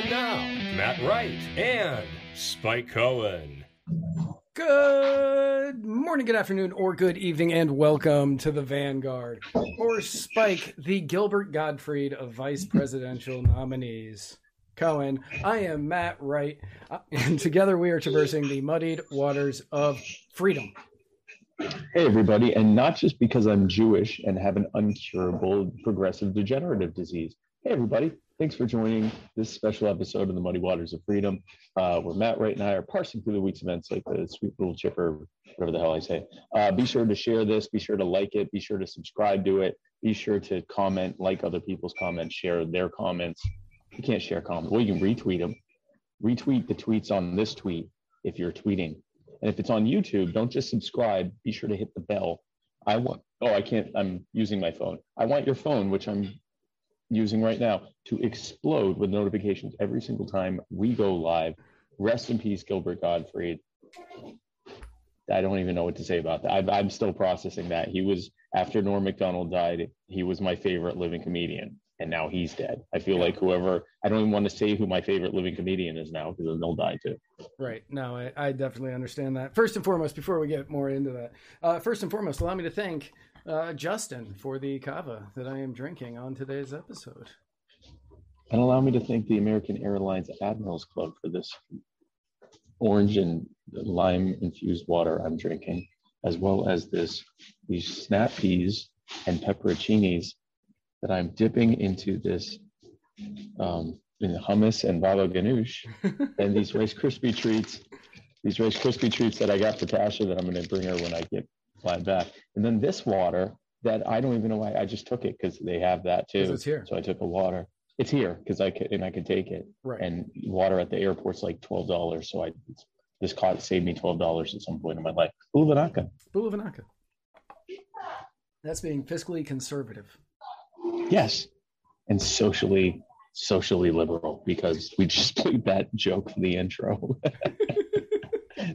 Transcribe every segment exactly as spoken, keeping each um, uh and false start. And now, Matt Wright and Spike Cohen. Good morning, good afternoon, or good evening, and welcome to the Vanguard. Or Spike, the Gilbert Gottfried of vice presidential nominees. Cohen, I am Matt Wright, and together we are traversing the muddied waters of freedom. Hey, everybody, and not just because I'm Jewish and have an uncurable progressive degenerative disease. Hey, everybody. Thanks for joining this special episode of the Muddy Waters of Freedom, uh, where Matt Wright and I are parsing through the week's events like the sweet little chipper, whatever the hell I say. Uh, be sure to share this. Be sure to like it. Be sure to subscribe to it. Be sure to comment, like other people's comments, share their comments. You can't share comments. Well, you can retweet them. Retweet the tweets on this tweet if you're tweeting. And if it's on YouTube, don't just subscribe. Be sure to hit the bell. I want, oh, I can't, I'm using my phone. I want your phone, which I'm using right now, to explode with notifications every single time we go live. Rest in peace, Gilbert Gottfried. I don't even know what to say about that. I've, I'm still processing that. He was, after Norm Macdonald died, he was my favorite living comedian, and now he's dead. I feel like whoever, I don't even want to say who my favorite living comedian is now, because they'll die too. Right. No, I, I definitely understand that. First and foremost, before we get more into that, uh, first and foremost, allow me to thank Uh, Justin for the cava that I am drinking on today's episode. And allow me to thank the American Airlines Admirals Club for this orange and lime infused water I'm drinking, as well as this these snap peas and pepperoncinis that I'm dipping into this um, in hummus and baba ganoush and these Rice Krispie treats, these Rice Krispie treats that I got for Tasha that I'm going to bring her when I get fly back. And then this water that I don't even know why I just took it, because they have that too. It's here. So I took a water. It's here because I could and I could take it. Right. And water at the airport's like twelve dollars. So I this caught saved me twelve dollars at some point in my life. Bulavanaka. Bulavanaka. That's being fiscally conservative. Yes. And socially socially liberal, because we just played that joke for the intro.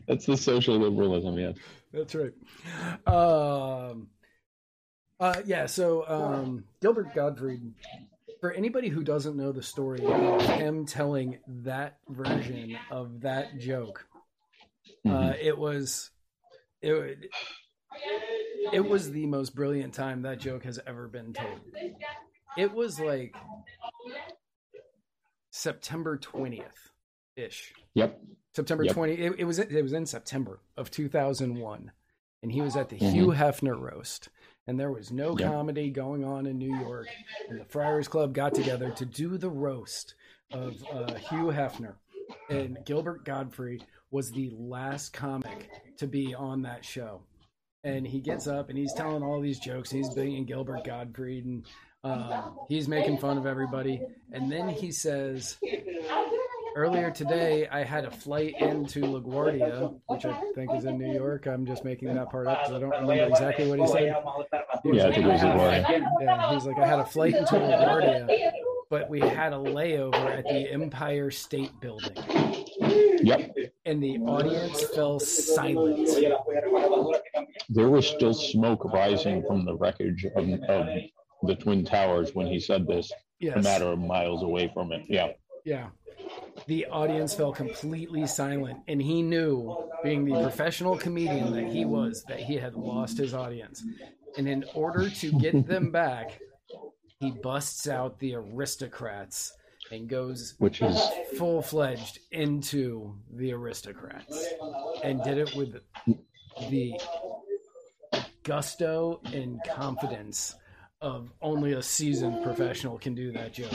That's the social liberalism, yeah. That's right. Um, uh, yeah, so um, Gilbert Gottfried, for anybody who doesn't know the story of him telling that version of that joke, mm-hmm. uh, it was it, it was the most brilliant time that joke has ever been told. It was like September twentieth-ish. Yep. September yep. twentieth. It, it was it was in September of two thousand one, and he was at the mm-hmm. Hugh Hefner roast, and there was no yep. comedy going on in New York, and the Friars Club got together to do the roast of uh, Hugh Hefner, and Gilbert Gottfried was the last comic to be on that show, and he gets up and he's telling all these jokes, and he's being Gilbert Gottfried, and uh, he's making fun of everybody, and then he says, "Earlier today, I had a flight into LaGuardia," which I think is in New York. I'm just making that part up because I don't remember exactly what he said. He yeah, like, I think it was LaGuardia. Yeah, he was like, "I had a flight into LaGuardia, but we had a layover at the Empire State Building." Yep. And the audience fell silent. There was still smoke rising from the wreckage of, of the Twin Towers when he said this, yes. a matter of miles away from it. Yeah. Yeah. The audience fell completely silent, and he knew, being the professional comedian that he was, that he had lost his audience. And in order to get them back, he busts out the Aristocrats and goes which is full-fledged into the Aristocrats, and did it with the gusto and confidence of only a seasoned professional can do that joke.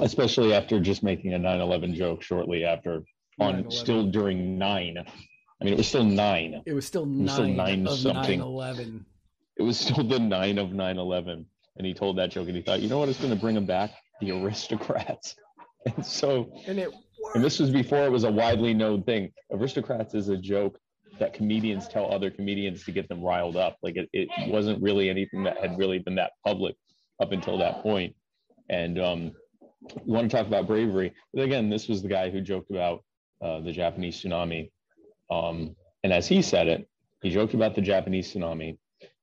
Especially after just making a nine eleven joke shortly after, on nine eleven. Still during nine. I mean, it was still nine. It was still nine, it was still nine of something. nine eleven. It was still the nine of nine eleven. And he told that joke, and he thought, you know what, it's going to bring him back? The Aristocrats. And so, and, it and this was before it was a widely known thing. Aristocrats is a joke that comedians tell other comedians to get them riled up. Like, it, it wasn't really anything that had really been that public up until that point. And, um, you want to talk about bravery. But again, this was the guy who joked about uh, the Japanese tsunami. Um, and as he said it, he joked about the Japanese tsunami,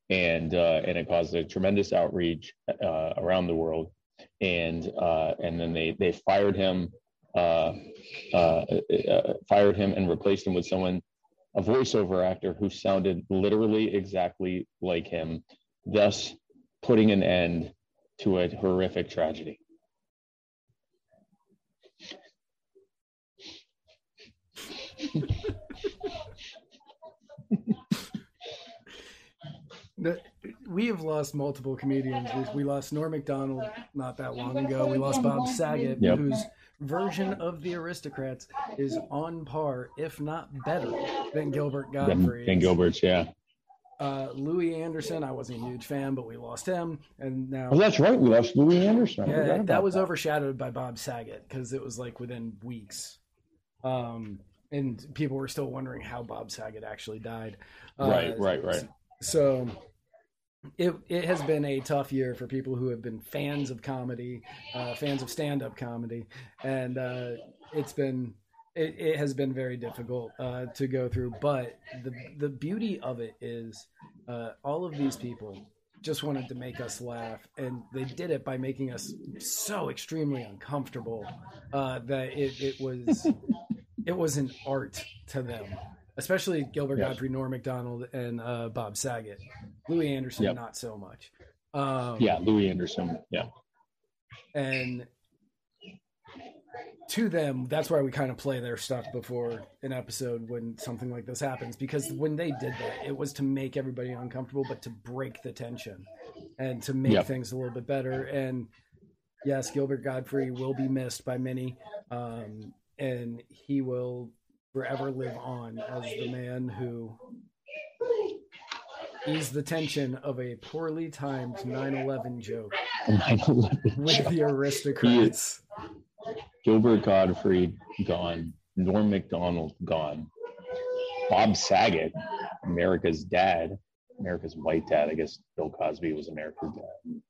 and uh, and it caused a tremendous outreach uh, around the world. and uh, and then they they fired him, uh, uh, uh, fired him and replaced him with someone, a voiceover actor who sounded literally exactly like him, thus putting an end to a horrific tragedy. We have lost multiple comedians. We lost Norm Macdonald not that long ago. We lost Bob Saget, yep. whose version of the Aristocrats is on par, if not better, than Gilbert Gottfried. Than Gilbert's, yeah. Uh, Louis Anderson, I wasn't a huge fan, but we lost him. And now, well, that's right, we lost Louis Anderson. Yeah, that was that. overshadowed by Bob Saget because it was like within weeks. Um, and people were still wondering how Bob Saget actually died. Uh, right, right, right. So it it has been a tough year for people who have been fans of comedy, uh, fans of stand-up comedy, and uh, it's been it, it has been very difficult uh, to go through. But the the beauty of it is uh, all of these people just wanted to make us laugh, and they did it by making us so extremely uncomfortable uh, that it it was it was an art to them. Especially Gilbert yes. Gottfried, Norm Macdonald, and uh, Bob Saget. Louis Anderson, yep. not so much. Um, yeah, Louis Anderson, yeah. And to them, that's why we kind of play their stuff before an episode when something like this happens. Because when they did that, it was to make everybody uncomfortable, but to break the tension and to make yep. things a little bit better. And yes, Gilbert Gottfried will be missed by many, um, and he will forever live on as the man who eased the tension of a poorly timed nine eleven joke nine eleven with joke. The Aristocrats. Gilbert Gottfried gone, Norm Macdonald gone, Bob Saget, America's dad, America's white dad. I guess Bill Cosby was America's dad.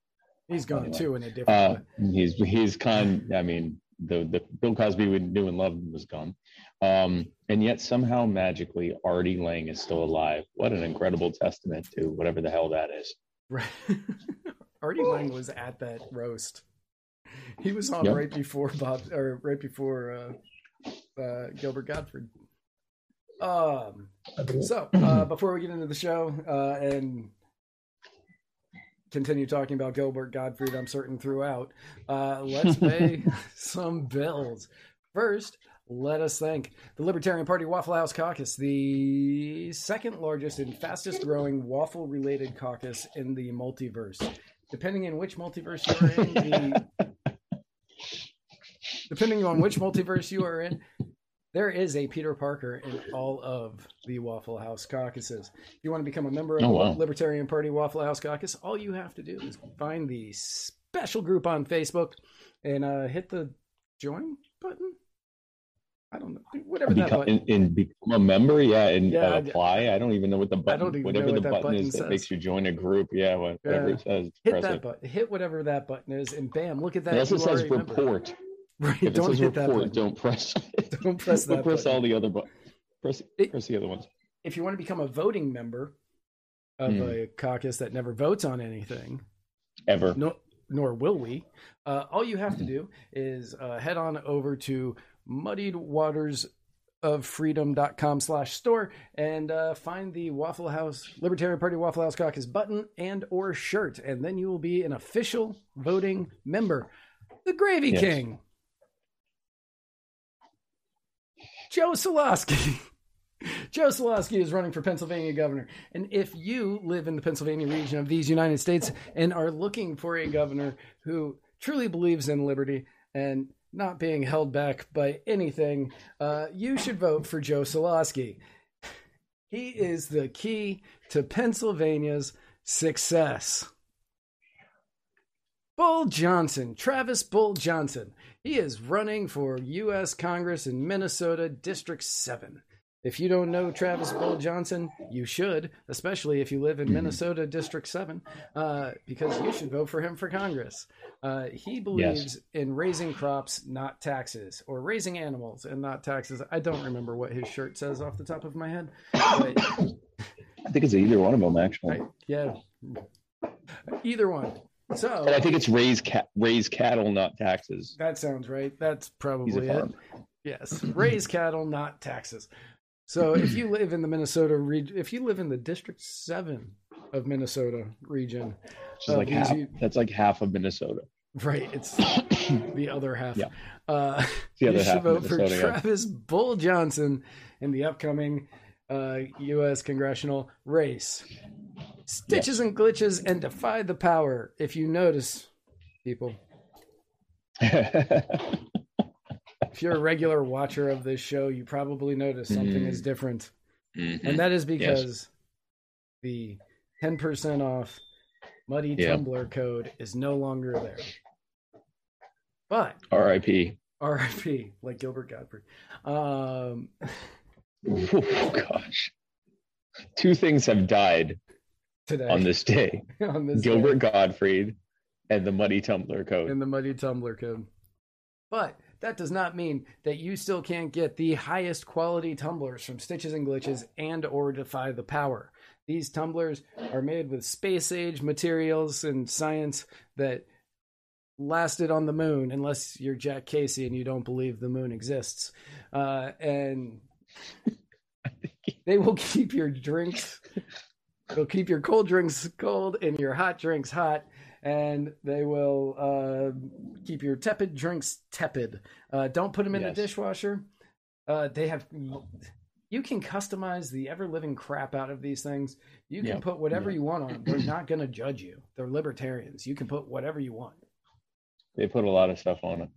He's gone anyway. Too in a different uh, way. He's he's con. I mean. The, the Bill Cosby we knew and loved was gone. Um, and yet somehow magically Artie Lang is still alive. What an incredible testament to whatever the hell that is. Right. Artie Lang was at that roast. He was on yep. right before Bob or right before uh, uh, Gilbert Gottfried. Um, so uh, before we get into the show uh, and continue talking about Gilbert Gottfried, I'm certain, throughout. Uh, let's pay some bills. First, let us thank the Libertarian Party Waffle House Caucus, the second largest and fastest growing waffle-related caucus in the multiverse. Depending on which multiverse you're in, the, depending on which multiverse you are in, there is a Peter Parker in all of the Waffle House caucuses. If you want to become a member of oh, wow. the Libertarian Party Waffle House Caucus, all you have to do is find the special group on Facebook and uh, hit the join button. I don't know. Whatever become, that button. And, and become a member, yeah, and yeah, uh, apply. I don't even know what the button, I don't even whatever know what the that button, button is says. That makes you join a group. Yeah, whatever yeah. it says. Hit that it. button. Hit whatever that button is, and bam, look at that. It also says report. Member. Right. If don't it says hit report, that button. Don't press it. Don't press that. But press button. all the other buttons. Press, press the other ones. If you want to become a voting member of mm. a caucus that never votes on anything, ever, no, nor will we, uh, all you have to do is uh, head on over to muddied waters of freedom dot com slash store and uh, find the Waffle House Libertarian Party Waffle House Caucus button and or shirt, and then you will be an official voting member. The Gravy yes. King. Joe Soloski. Joe Soloski is running for Pennsylvania governor. And if you live in the Pennsylvania region of these United States and are looking for a governor who truly believes in liberty and not being held back by anything, uh, you should vote for Joe Soloski. He is the key to Pennsylvania's success. Bull Johnson, Travis Bull Johnson. He is running for U S Congress in Minnesota District seven. If you don't know Travis Bull Johnson, you should, especially if you live in Minnesota District seven, uh, because you should vote for him for Congress. Uh, he believes yes. in raising crops, not taxes, or raising animals and not taxes. I don't remember what his shirt says off the top of my head. But I think it's either one of them, actually. I, yeah, either one. So, and I think it's raise ca- raise cattle, not taxes. That sounds right. That's probably it. Yes, raise cattle, not taxes. So if you live in the Minnesota region, if you live in the District seven of Minnesota region, uh, like half, you, that's like half of Minnesota. Right. It's the other half. Yeah. Uh, the other you half should vote for Travis Bull Johnson in the upcoming uh, U S congressional race. Stitches yeah. and glitches and defy the power. If you notice, people, if you're a regular watcher of this show, you probably notice something mm. is different. Mm-hmm. And that is because yes. the ten percent off Muddy yeah. Tumblr code is no longer there. But R I P R I P like Gilbert Gottfried. Um, oh, gosh. Two things have died today on this day. on this Gilbert day. Gottfried and the Muddy Tumblr code. And the Muddy Tumblr code. But that does not mean that you still can't get the highest quality tumblers from Stitches and Glitches and or Defy the Power. These tumblers are made with space age materials and science that lasted on the moon, unless you're Jack Casey and you don't believe the moon exists. Uh, and they will keep your drinks, they'll keep your cold drinks cold and your hot drinks hot. And they will uh, keep your tepid drinks tepid. Uh, don't put them in yes. the dishwasher. Uh, they have. You can customize the ever-living crap out of these things. You can yep. put whatever yep. you want on them. They're not going to judge you. They're libertarians. You can put whatever you want. They put a lot of stuff on it.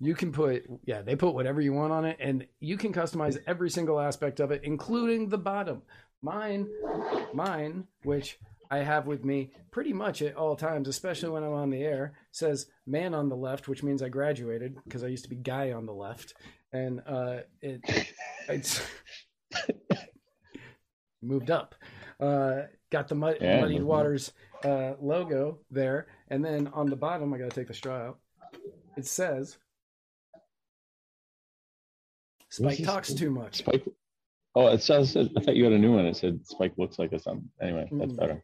You can put, yeah, they put whatever you want on it. And you can customize every single aspect of it, including the bottom. Mine, mine, which... I have with me pretty much at all times, especially when I'm on the air, says man on the left, which means I graduated because I used to be guy on the left. And uh, it it's moved up. Uh, got the mud, yeah, Muddy Waters uh, logo there. And then on the bottom, I got to take the straw out. It says Spike talks this? too much. Spike. Oh, it says, I thought you had a new one. It said Spike looks like a something. Anyway, that's mm. better.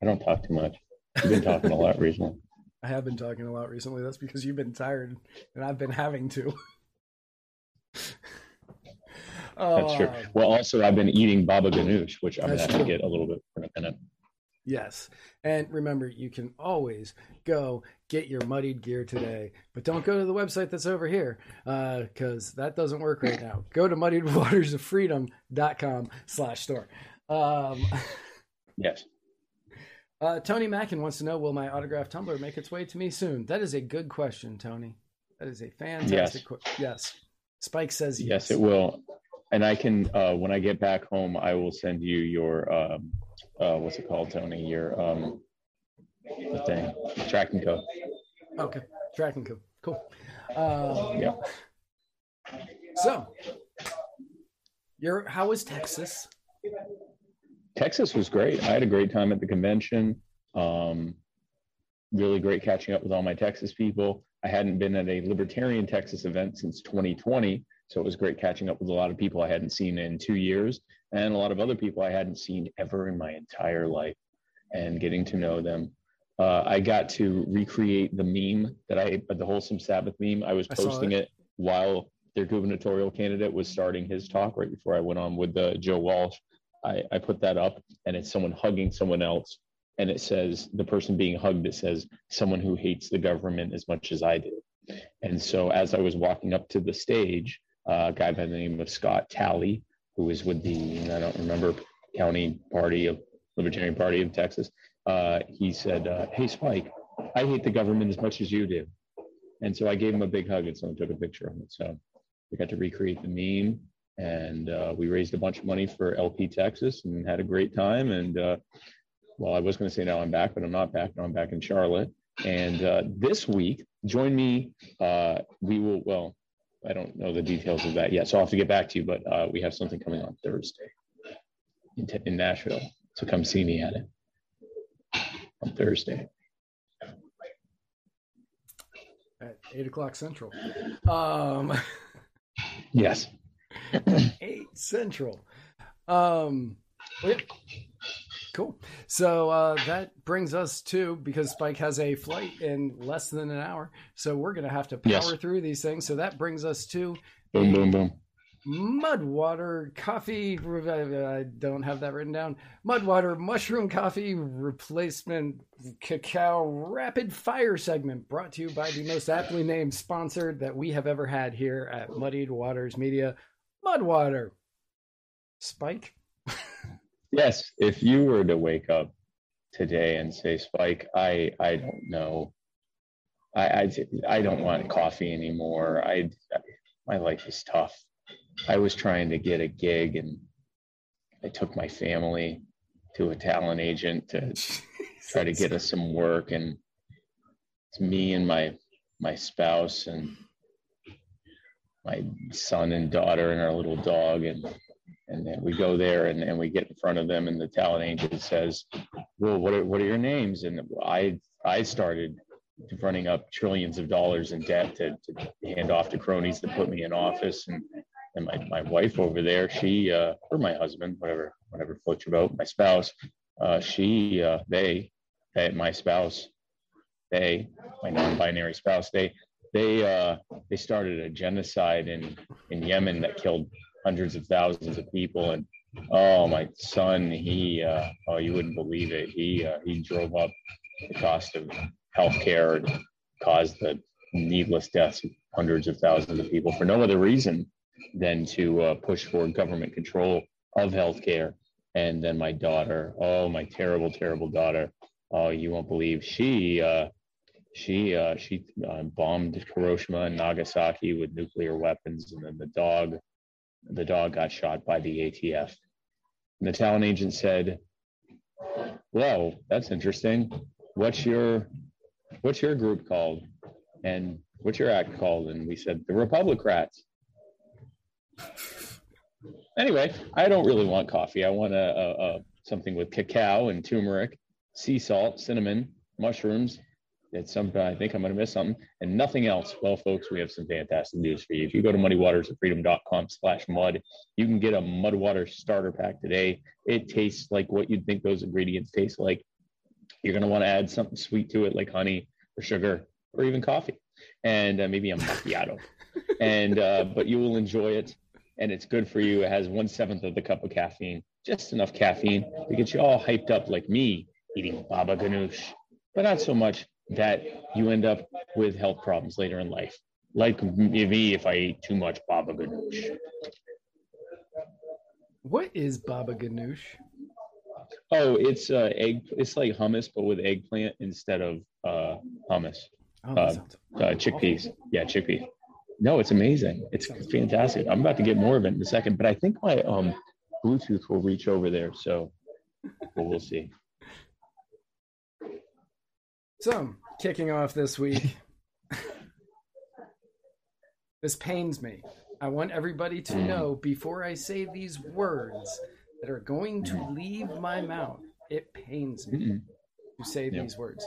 I don't talk too much. You've been talking a lot recently. I have been talking a lot recently. That's because you've been tired and I've been having to. uh, that's true. Well, also, I've been eating baba ganoush, which I'm going to get a little bit in a minute. Yes. And remember, you can always go get your muddied gear today, but don't go to the website that's over here because uh, that doesn't work right now. Go to muddied waters of freedom dot com slash store. Um, yes. Uh, Tony Mackin wants to know, will my autographed tumbler make its way to me soon? That is a good question, Tony. That is a fantastic yes. question. Yes. Spike says yes. Yes, it will. And I can, uh, when I get back home, I will send you your, um, uh, what's it called, Tony? Your um, the thing, tracking code. Okay, tracking code. Cool. Um, yeah. So, your how was Texas? Texas was great. I had a great time at the convention. Um, really great catching up with all my Texas people. I hadn't been at a libertarian Texas event since twenty twenty, so it was great catching up with a lot of people I hadn't seen in two years and a lot of other people I hadn't seen ever in my entire life and getting to know them. Uh, I got to recreate the meme that I, the Wholesome Sabbath meme. I was posting I it. it while their gubernatorial candidate was starting his talk right before I went on with uh, Joe Walsh. I, I put that up and it's someone hugging someone else. And it says, the person being hugged, it says, someone who hates the government as much as I do. And so as I was walking up to the stage, uh, a guy by the name of Scott Talley, who was with the, I don't remember, county party of Libertarian Party of Texas, uh, he said, uh, hey, Spike, I hate the government as much as you do. And so I gave him a big hug and someone took a picture of it. So we got to recreate the meme. And uh, we raised a bunch of money for L P Texas and had a great time. And uh, well, I was going to say now I'm back, but I'm not back. Now I'm back in Charlotte. And uh, this week, join me. Uh, we will, well, I don't know the details of that yet, so I'll have to get back to you. But uh, we have something coming on Thursday in, t- in Nashville. So come see me at it on Thursday. At eight o'clock Central. Um... Yes. eight Central. Um, Cool. So uh, that brings us to, because Spike has a flight in less than an hour, so we're going to have to power yes. through these things. So that brings us to boom, boom, boom. Mudwater coffee. I don't have that written down. Mudwater mushroom coffee replacement cacao rapid fire segment, brought to you by the most aptly named sponsor that we have ever had here at Muddied Waters Media, Mudwater. Spike? Yes, if you were to wake up today and say, Spike, I, I don't know. I, I, I don't want coffee anymore. I, my life is tough. I was trying to get a gig and I took my family to a talent agent to try to get us some work. And it's me and my, my spouse and my son and daughter and our little dog. And And then we go there and, and we get in front of them and the talent agent says, well, what are, what are your names? And I I started running up trillions of dollars in debt to, to hand off to cronies to put me in office. And, and my, my wife over there, she, uh, or my husband, whatever, whatever floats your boat, my spouse, uh, she, uh, they, they, my spouse, they, my non-binary spouse, they, they, uh, they started a genocide in, in Yemen that killed hundreds of thousands of people. And oh, my son, he uh oh you wouldn't believe it, he uh, he drove up the cost of healthcare and caused the needless deaths of hundreds of thousands of people for no other reason than to uh, push for government control of healthcare. And then my daughter, oh my terrible terrible daughter, oh you won't believe, she uh She uh, she uh, bombed Hiroshima and Nagasaki with nuclear weapons, and then the dog, the dog got shot by the A T F. And the talent agent said, "Well, that's interesting. What's your what's your group called, and what's your act called?" And we said, "The Republicrats." Anyway, I don't really want coffee. I want a, a, a something with cacao and turmeric, sea salt, cinnamon, mushrooms. It's something, I think I'm going to miss something, and nothing else. Well, folks, we have some fantastic news for you. If you go to muddy waters of freedom dot com slash mud, you can get a Mudwater starter pack today. It tastes like what you'd think those ingredients taste like. You're going to want to add something sweet to it, like honey or sugar or even coffee, and uh, maybe a macchiato. and uh, but you will enjoy it, and it's good for you. It has one seventh of the cup of caffeine, just enough caffeine to get you all hyped up, like me eating baba ganoush, but not so much that you end up with health problems later in life, like me if I ate too much baba ganoush. What is baba ganoush? Oh, it's uh, egg. It's like hummus, but with eggplant instead of uh, hummus. Oh, uh, uh, chickpeas. Yeah, chickpea. No, it's amazing. It's fantastic. I'm about to get more of it in a second, but I think my um, Bluetooth will reach over there, so well, we'll see. So, kicking off this week, this pains me. I want everybody to know before I say these words that are going to leave my mouth, it pains me Mm-mm. to say yep. these words.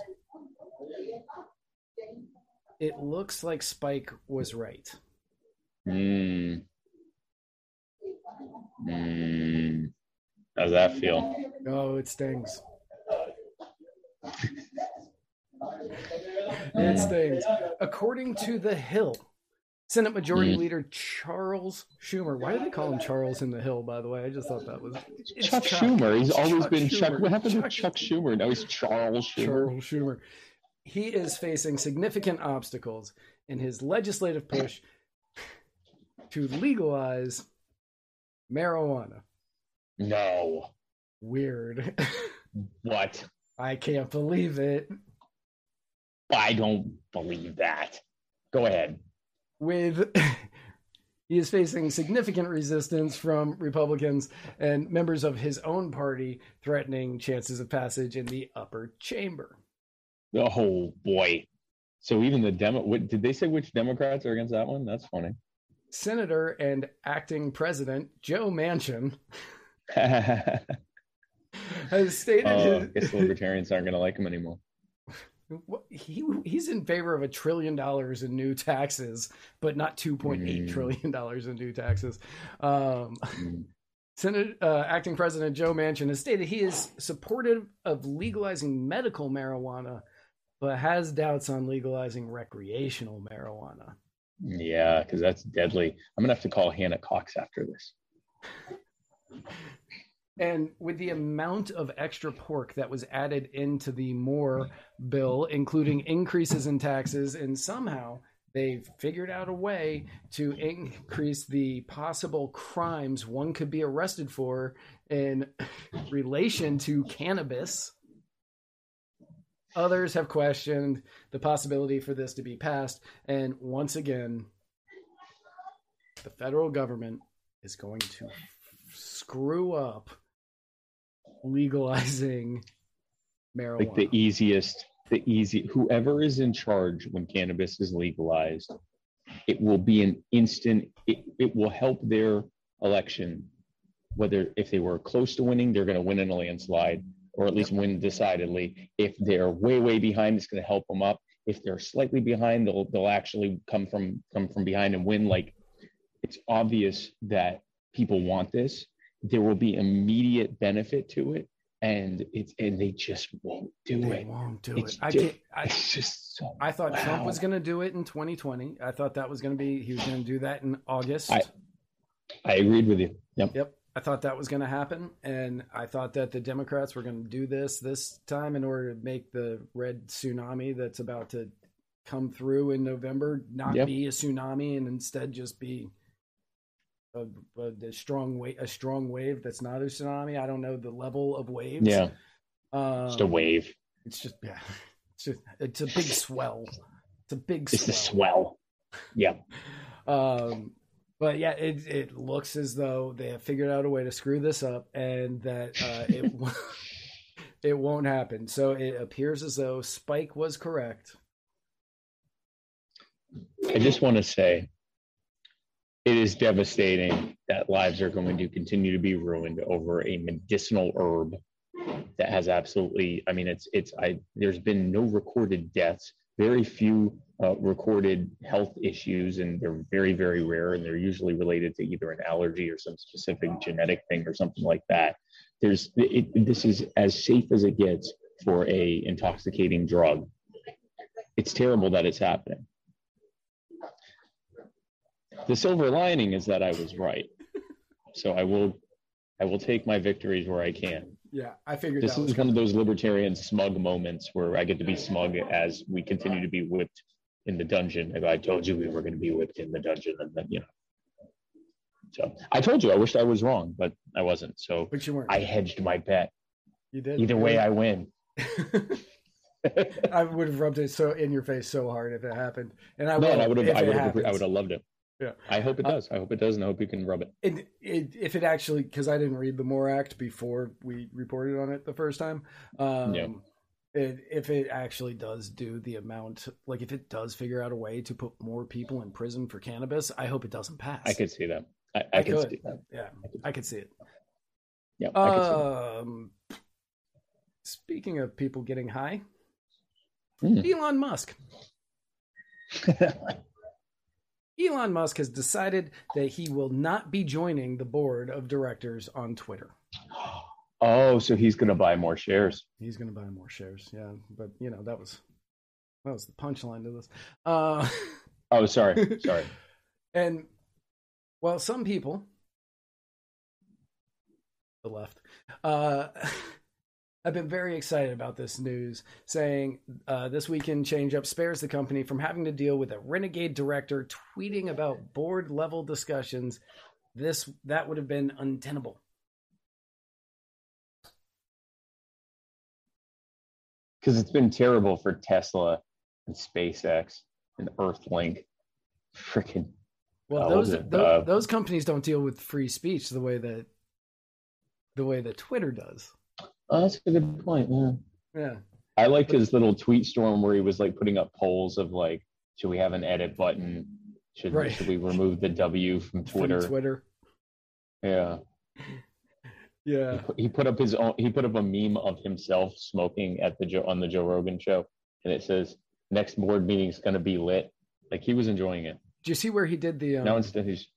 It looks like Spike was right. Mm. Mm. How's that feel? Oh, it stings. It stings. According to The Hill, Senate Majority mm. Leader Charles Schumer. Why do they call him Charles in The Hill, by the way? I just thought that was... Chuck, Chuck Schumer. He's always Chuck been Schumer. Chuck... What happened Chuck... to Chuck Schumer? Now he's Charles Schumer. Charles Schumer. He is facing significant obstacles in his legislative push to legalize marijuana. No. Weird. What? I can't believe it. I don't believe that. Go ahead. With he is facing significant resistance from Republicans and members of his own party, threatening chances of passage in the upper chamber. Oh boy! So even the demo what, did they say which Democrats are against that one? That's funny. Senator and acting president Joe Manchin has stated. Uh, his... I guess libertarians aren't going to like him anymore. He he's in favor of a trillion dollars in new taxes, but not two point eight mm. trillion dollars in new taxes. Um, mm. Senate uh, Acting President Joe Manchin has stated he is supportive of legalizing medical marijuana, but has doubts on legalizing recreational marijuana. Yeah, because that's deadly. I'm going to have to call Hannah Cox after this. And with the amount of extra pork that was added into the Moore bill, including increases in taxes, and somehow they've figured out a way to increase the possible crimes one could be arrested for in relation to cannabis. Others have questioned the possibility for this to be passed. And once again, the federal government is going to screw up legalizing marijuana. Like the easiest, the easy, whoever is in charge when cannabis is legalized, it will be an instant, it, it will help their election. Whether if they were close to winning, they're going to win in a landslide, or at least win decidedly. If they're way, way behind, it's going to help them up. If they're slightly behind, they'll they'll actually come from come from behind and win. Like, it's obvious that people want this. There will be immediate benefit to it, and it's and they just won't do they it. They won't do it's it. I, just, can't, I it's just so I thought wow. Trump was going to do it in twenty twenty. I thought that was going to be he was going to do that in August. I, I agreed with you. Yep. Yep. I thought that was going to happen, and I thought that the Democrats were going to do this this time in order to make the red tsunami that's about to come through in November not yep. be a tsunami, and instead just be a, a, a strong wave, a strong wave that's not a tsunami. I don't know the level of waves. Yeah, um, just a wave. It's just yeah, it's, just, it's a big swell. It's a big. It's swell. a swell. Yeah. um. But yeah, it it looks as though they have figured out a way to screw this up, and that uh, it it won't happen. So it appears as though Spike was correct. I just want to say, it is devastating that lives are going to continue to be ruined over a medicinal herb that has absolutely. I mean, it's it's. I there's been no recorded deaths. Very few uh, recorded health issues, and they're very, very rare, and they're usually related to either an allergy or some specific genetic thing or something like that. There's it, this is as safe as it gets for a intoxicating drug. It's terrible that it's happening. The silver lining is that I was right, so I will, I will take my victories where I can. Yeah, I figured this that was is one of those libertarian smug moments where I get to be smug as we continue to be whipped in the dungeon. Like I told you we were going to be whipped in the dungeon, and then you know. So I told you I wished I was wrong, but I wasn't. So but you weren't. I hedged my bet. You did. Either way, I win. I would have rubbed it so in your face so hard if it happened, and I would. No, I would have. I would have. I would have loved it. Yeah, I hope it does. Uh, I hope it does, and I hope you can rub it. It, it if it actually, because I didn't read the Moore Act before we reported on it the first time. Um, yeah. It, if it actually does do the amount, like if it does figure out a way to put more people in prison for cannabis, I hope it doesn't pass. I could see that. I, I, I could, could see that. Yeah, I could see it. Yeah, I could um, see that. Speaking of people getting high, mm. Elon Musk. Elon Musk has decided that he will not be joining the board of directors on Twitter. Oh, so he's going to buy more shares. He's going to buy more shares. Yeah. But, you know, that was that was the punchline to this. Uh, oh, sorry. Sorry. And while some people, the left, uh, I've been very excited about this news, saying uh, this weekend change-up spares the company from having to deal with a renegade director tweeting about board-level discussions. This that would have been untenable. Because it's been terrible for Tesla and SpaceX and Earthlink. Freaking. Well, those those, uh, those companies don't deal with free speech the way that the way that Twitter does. Oh, that's a good point. Yeah. Yeah. I liked his little tweet storm where he was like putting up polls of like, should we have an edit button? Should, right. should we remove the W from Twitter? From Twitter. Yeah. Yeah. He, he put up his own. He put up a meme of himself smoking at the Joe on the Joe Rogan show, and it says, "Next board meeting's gonna be lit." Like he was enjoying it. Do you see where he did the? Um, now instead he's.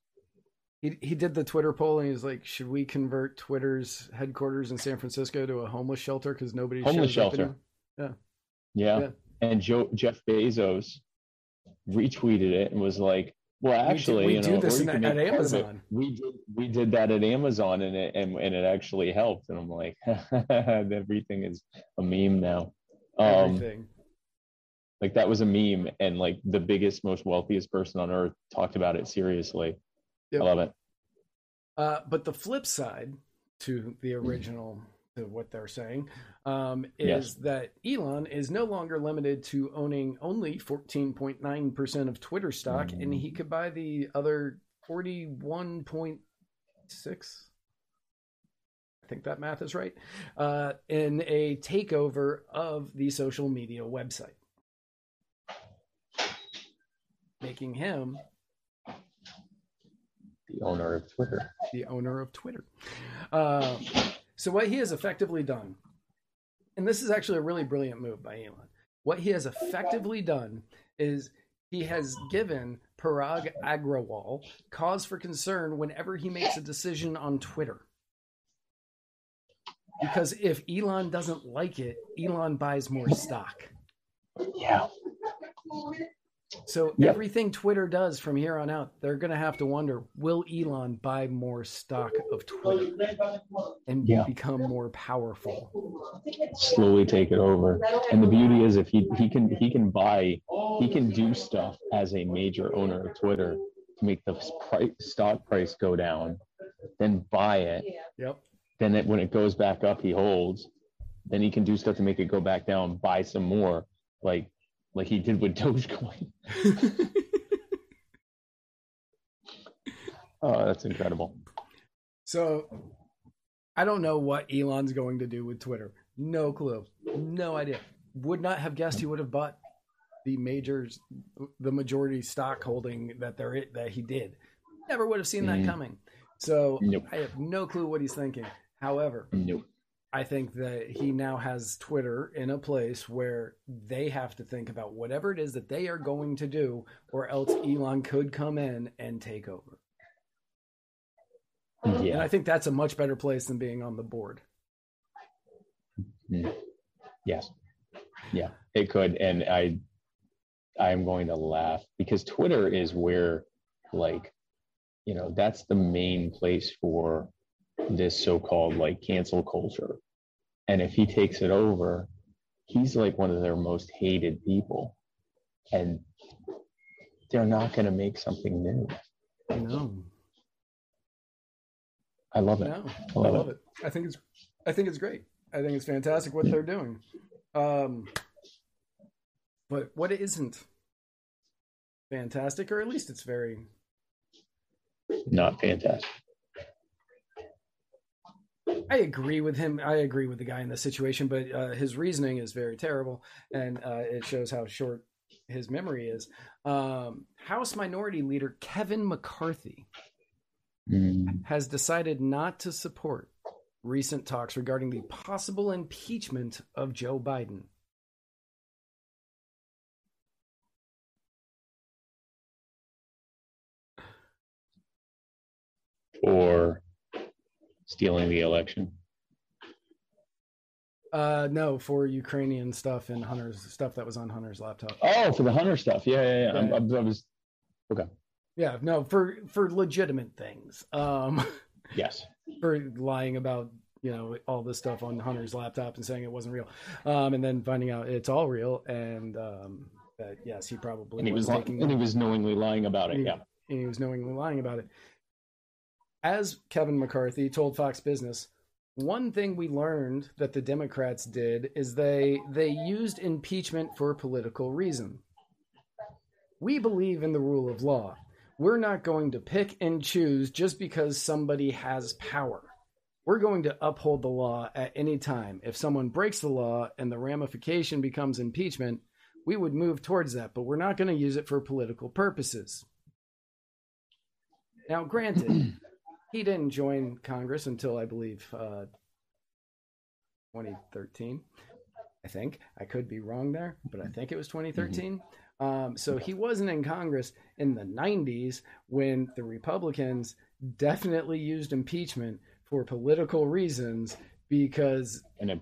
He he did the Twitter poll and he was like, should we convert Twitter's headquarters in San Francisco to a homeless shelter because nobody homeless shelter? Yeah. yeah, yeah. And Joe Jeff Bezos retweeted it and was like, "Well, actually, we did, we you know, do this you at, at Amazon. We did we did that at Amazon, and it and, and it actually helped." And I'm like, everything is a meme now. Um, everything. Like that was a meme, and like the biggest, most wealthiest person on earth talked about it seriously. Yep. I love it. Uh, but the flip side to the original, to what they're saying, um, is yes. that Elon is no longer limited to owning only fourteen point nine percent of Twitter stock, mm-hmm. and he could buy the other forty-one point six. I think that math is right. Uh, in a takeover of the social media website, making him the owner of Twitter. The owner of Twitter. Uh, so what he has effectively done, and this is actually a really brilliant move by Elon, what he has effectively done is he has given Parag Agrawal cause for concern whenever he makes a decision on Twitter. Because if Elon doesn't like it, Elon buys more stock. Yeah. So yep. everything Twitter does from here on out, they're going to have to wonder, will Elon buy more stock of Twitter and yeah. become more powerful? Slowly take it over. And the beauty is if he, he can he can buy, he can do stuff as a major owner of Twitter to make the price, stock price go down, then buy it. Yep. Then it, when it goes back up, he holds. Then he can do stuff to make it go back down, buy some more. Like, Like he did with Dogecoin. Oh, that's incredible. So I don't know what Elon's going to do with Twitter. No clue. No idea. Would not have guessed he would have bought the majors, the majority stock holding that there that he did. Never would have seen that mm. coming. So nope. I have no clue what he's thinking. However, nope. I think that he now has Twitter in a place where they have to think about whatever it is that they are going to do, or else Elon could come in and take over. Yeah. And I think that's a much better place than being on the board. Yes. Yeah, it could. And I, I'm going to laugh because Twitter is where, like, you know, that's the main place for this so-called like cancel culture. And if he takes it over, he's like one of their most hated people, and they're not going to make something new. I know. I love it. No, I love, I love it. it. I think it's, I think it's great. I think it's fantastic what they're doing. Um, but what isn't fantastic, or at least it's very not fantastic. I agree with him. I agree with the guy in this situation, but uh, his reasoning is very terrible, and uh, it shows how short his memory is. Um, House Minority Leader Kevin McCarthy mm. has decided not to support recent talks regarding the possible impeachment of Joe Biden. Or... stealing the election? Uh, no, for Ukrainian stuff and Hunter's stuff that was on Hunter's laptop. Oh, for the Hunter stuff. Yeah, yeah, yeah. yeah. I'm, I'm, I was okay. Yeah, no, for for legitimate things. Um, yes. For lying about, you know, all this stuff on Hunter's laptop and saying it wasn't real, um, and then finding out it's all real, and um, that yes, he probably and he was, was taking and he was knowingly lying about it. He, yeah, and he was knowingly lying about it. As Kevin McCarthy told Fox Business, one thing we learned that the Democrats did is they they used impeachment for a political reason. We believe in the rule of law. We're not going to pick and choose just because somebody has power. We're going to uphold the law at any time. If someone breaks the law and the ramification becomes impeachment, we would move towards that, but we're not going to use it for political purposes. Now, granted... he didn't join Congress until, I believe, uh, twenty thirteen, I think. I could be wrong there, but I think it was twenty thirteen. Mm-hmm. Um, so he wasn't in Congress in the nineties when the Republicans definitely used impeachment for political reasons because and a,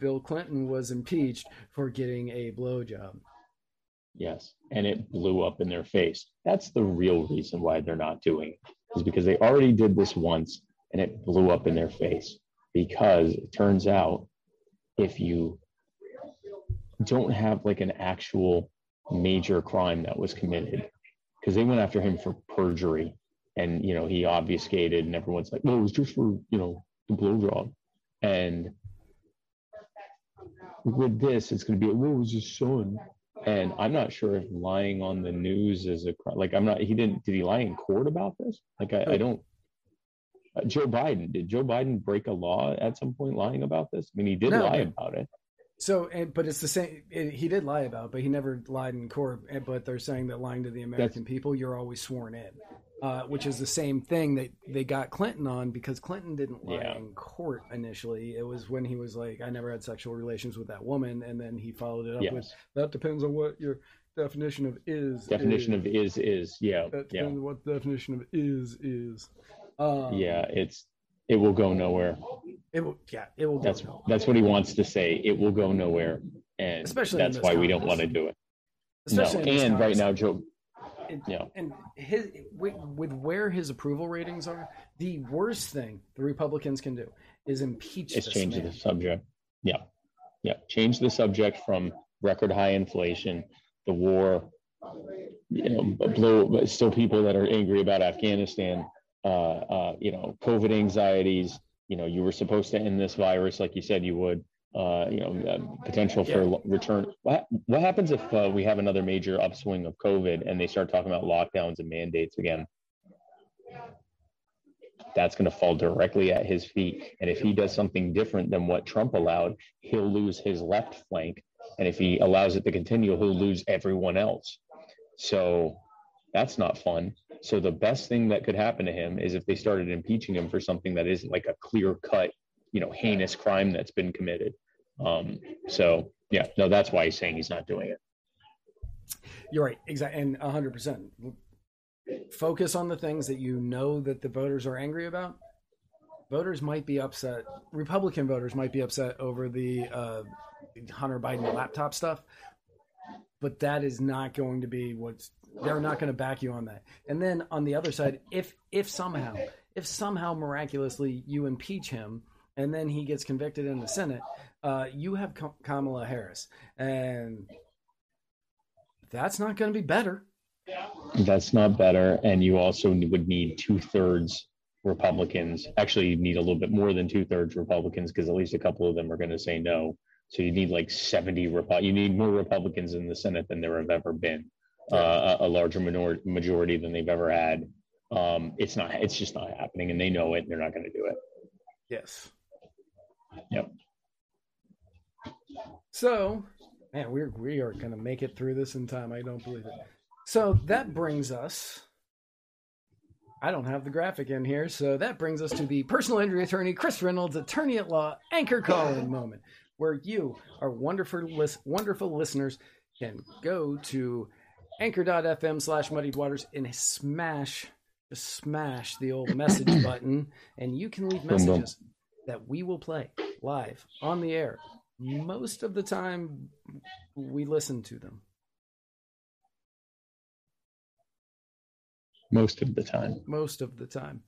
Bill Clinton was impeached for getting a blowjob. Yes, and it blew up in their face. That's the real reason why they're not doing it, is because they already did this once and it blew up in their face. Because it turns out if you don't have like an actual major crime that was committed, because they went after him for perjury and, you know, he obfuscated and everyone's like, well, it was just for, you know, the blow job. And with this, it's going to be, well, it was his son. And I'm not sure if lying on the news is a crime. Like, I'm not, he didn't, did he lie in court about this? Like, I, I don't. Uh, Joe Biden, did Joe Biden break a law at some point lying about this? I mean, he did no, lie about it. So, and, but it's the same, it, he did lie about it, but he never lied in court. But they're saying that lying to the American That's, people, you're always sworn in, uh, which is the same thing that they got Clinton on, because Clinton didn't lie yeah. in court initially. It was when he was like, I never had sexual relations with that woman. And then he followed it up yes. with, that depends on what your definition of is. Definition is. of is, is, yeah. That depends yeah. on what the definition of is, is. Um, yeah, it's it will go nowhere. It will, yeah, it will. That's go nowhere. That's what he wants to say. It will go nowhere, and especially that's why Congress. we don't want to do it. Especially no, and Congress. right now, Joe. It, yeah, and his with, with where his approval ratings are, the worst thing the Republicans can do is impeach. It's change the subject. Yeah, yeah, change the subject from record high inflation, the war, you know, blow, but still people that are angry about Afghanistan. Uh, uh, you know, COVID anxieties, you know, you were supposed to end this virus like you said you would, uh, you know, uh, potential for yeah. return. What, what happens if uh, we have another major upswing of COVID and they start talking about lockdowns and mandates again? That's going to fall directly at his feet. And if he does something different than what Trump allowed, he'll lose his left flank. And if he allows it to continue, he'll lose everyone else. So that's not fun. So the best thing that could happen to him is if they started impeaching him for something that isn't like a clear-cut, you know, heinous crime that's been committed. Um, so, yeah, no, that's why he's saying he's not doing it. You're right, exactly, and one hundred percent. Focus on the things that you know that the voters are angry about. Voters might be upset. Republican voters might be upset over the uh, Hunter Biden laptop stuff, but that is not going to be what's they're not going to back you on that. And then on the other side, if if somehow, if somehow miraculously you impeach him and then he gets convicted in the Senate, uh, you have Kamala Harris. And that's not going to be better. That's not better. And you also would need two-thirds Republicans. Actually, you need a little bit more than two-thirds Republicans because at least a couple of them are going to say no. So you need like seventy Repo- – you need more Republicans in the Senate than there have ever been. Uh, a larger minor- majority than they've ever had. Um, it's not. It's just not happening, and they know it. And they're not going to do it. Yes. Yep. So, man, we're we are going to make it through this in time. I don't believe it. So that brings us. I don't have the graphic in here, so that brings us to the personal injury attorney Chris Reynolds, attorney at law, anchor call-in moment, where you, our wonderful list, wonderful listeners, can go to anchor dot f m slash muddied waters and smash just smash the old message button, and you can leave messages that we will play live on the air. Most of the time we listen to them. Most of the time. Most of the time.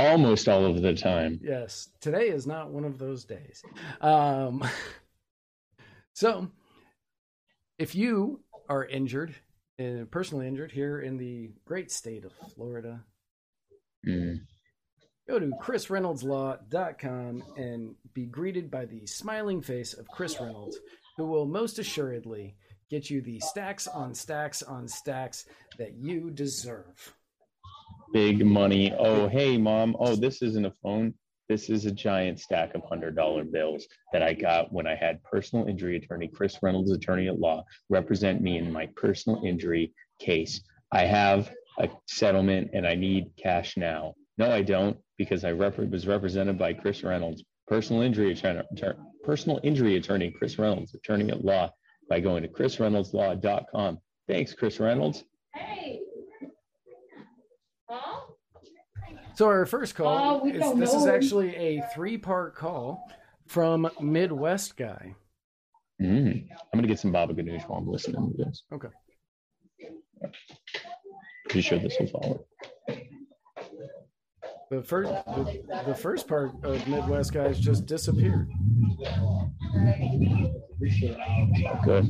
Almost all of the time. Yes. Today is not one of those days. Um, so if you are injured, personally injured here in the great state of Florida, mm. go to chris reynolds law dot com and be greeted by the smiling face of Chris Reynolds, who will most assuredly get you the stacks on stacks on stacks that you deserve. Big money. Oh, hey, Mom. Oh, this isn't a phone. This is a giant stack of one hundred dollar bills that I got when I had personal injury attorney Chris Reynolds, attorney at law, represent me in my personal injury case. I have a settlement and I need cash now. No, I don't, because I rep- was represented by Chris Reynolds, personal injury attorney, personal injury attorney Chris Reynolds, attorney at law, by going to chris reynolds law dot com. Thanks, Chris Reynolds. Hey. Huh? So our first call, uh, is, this is actually a three-part call from Midwest guy. Mm. I'm going to get some Baba Ganoush while I'm listening to this. Okay. Pretty sure this will follow. The first, the, the first part of Midwest guys just disappeared. Good.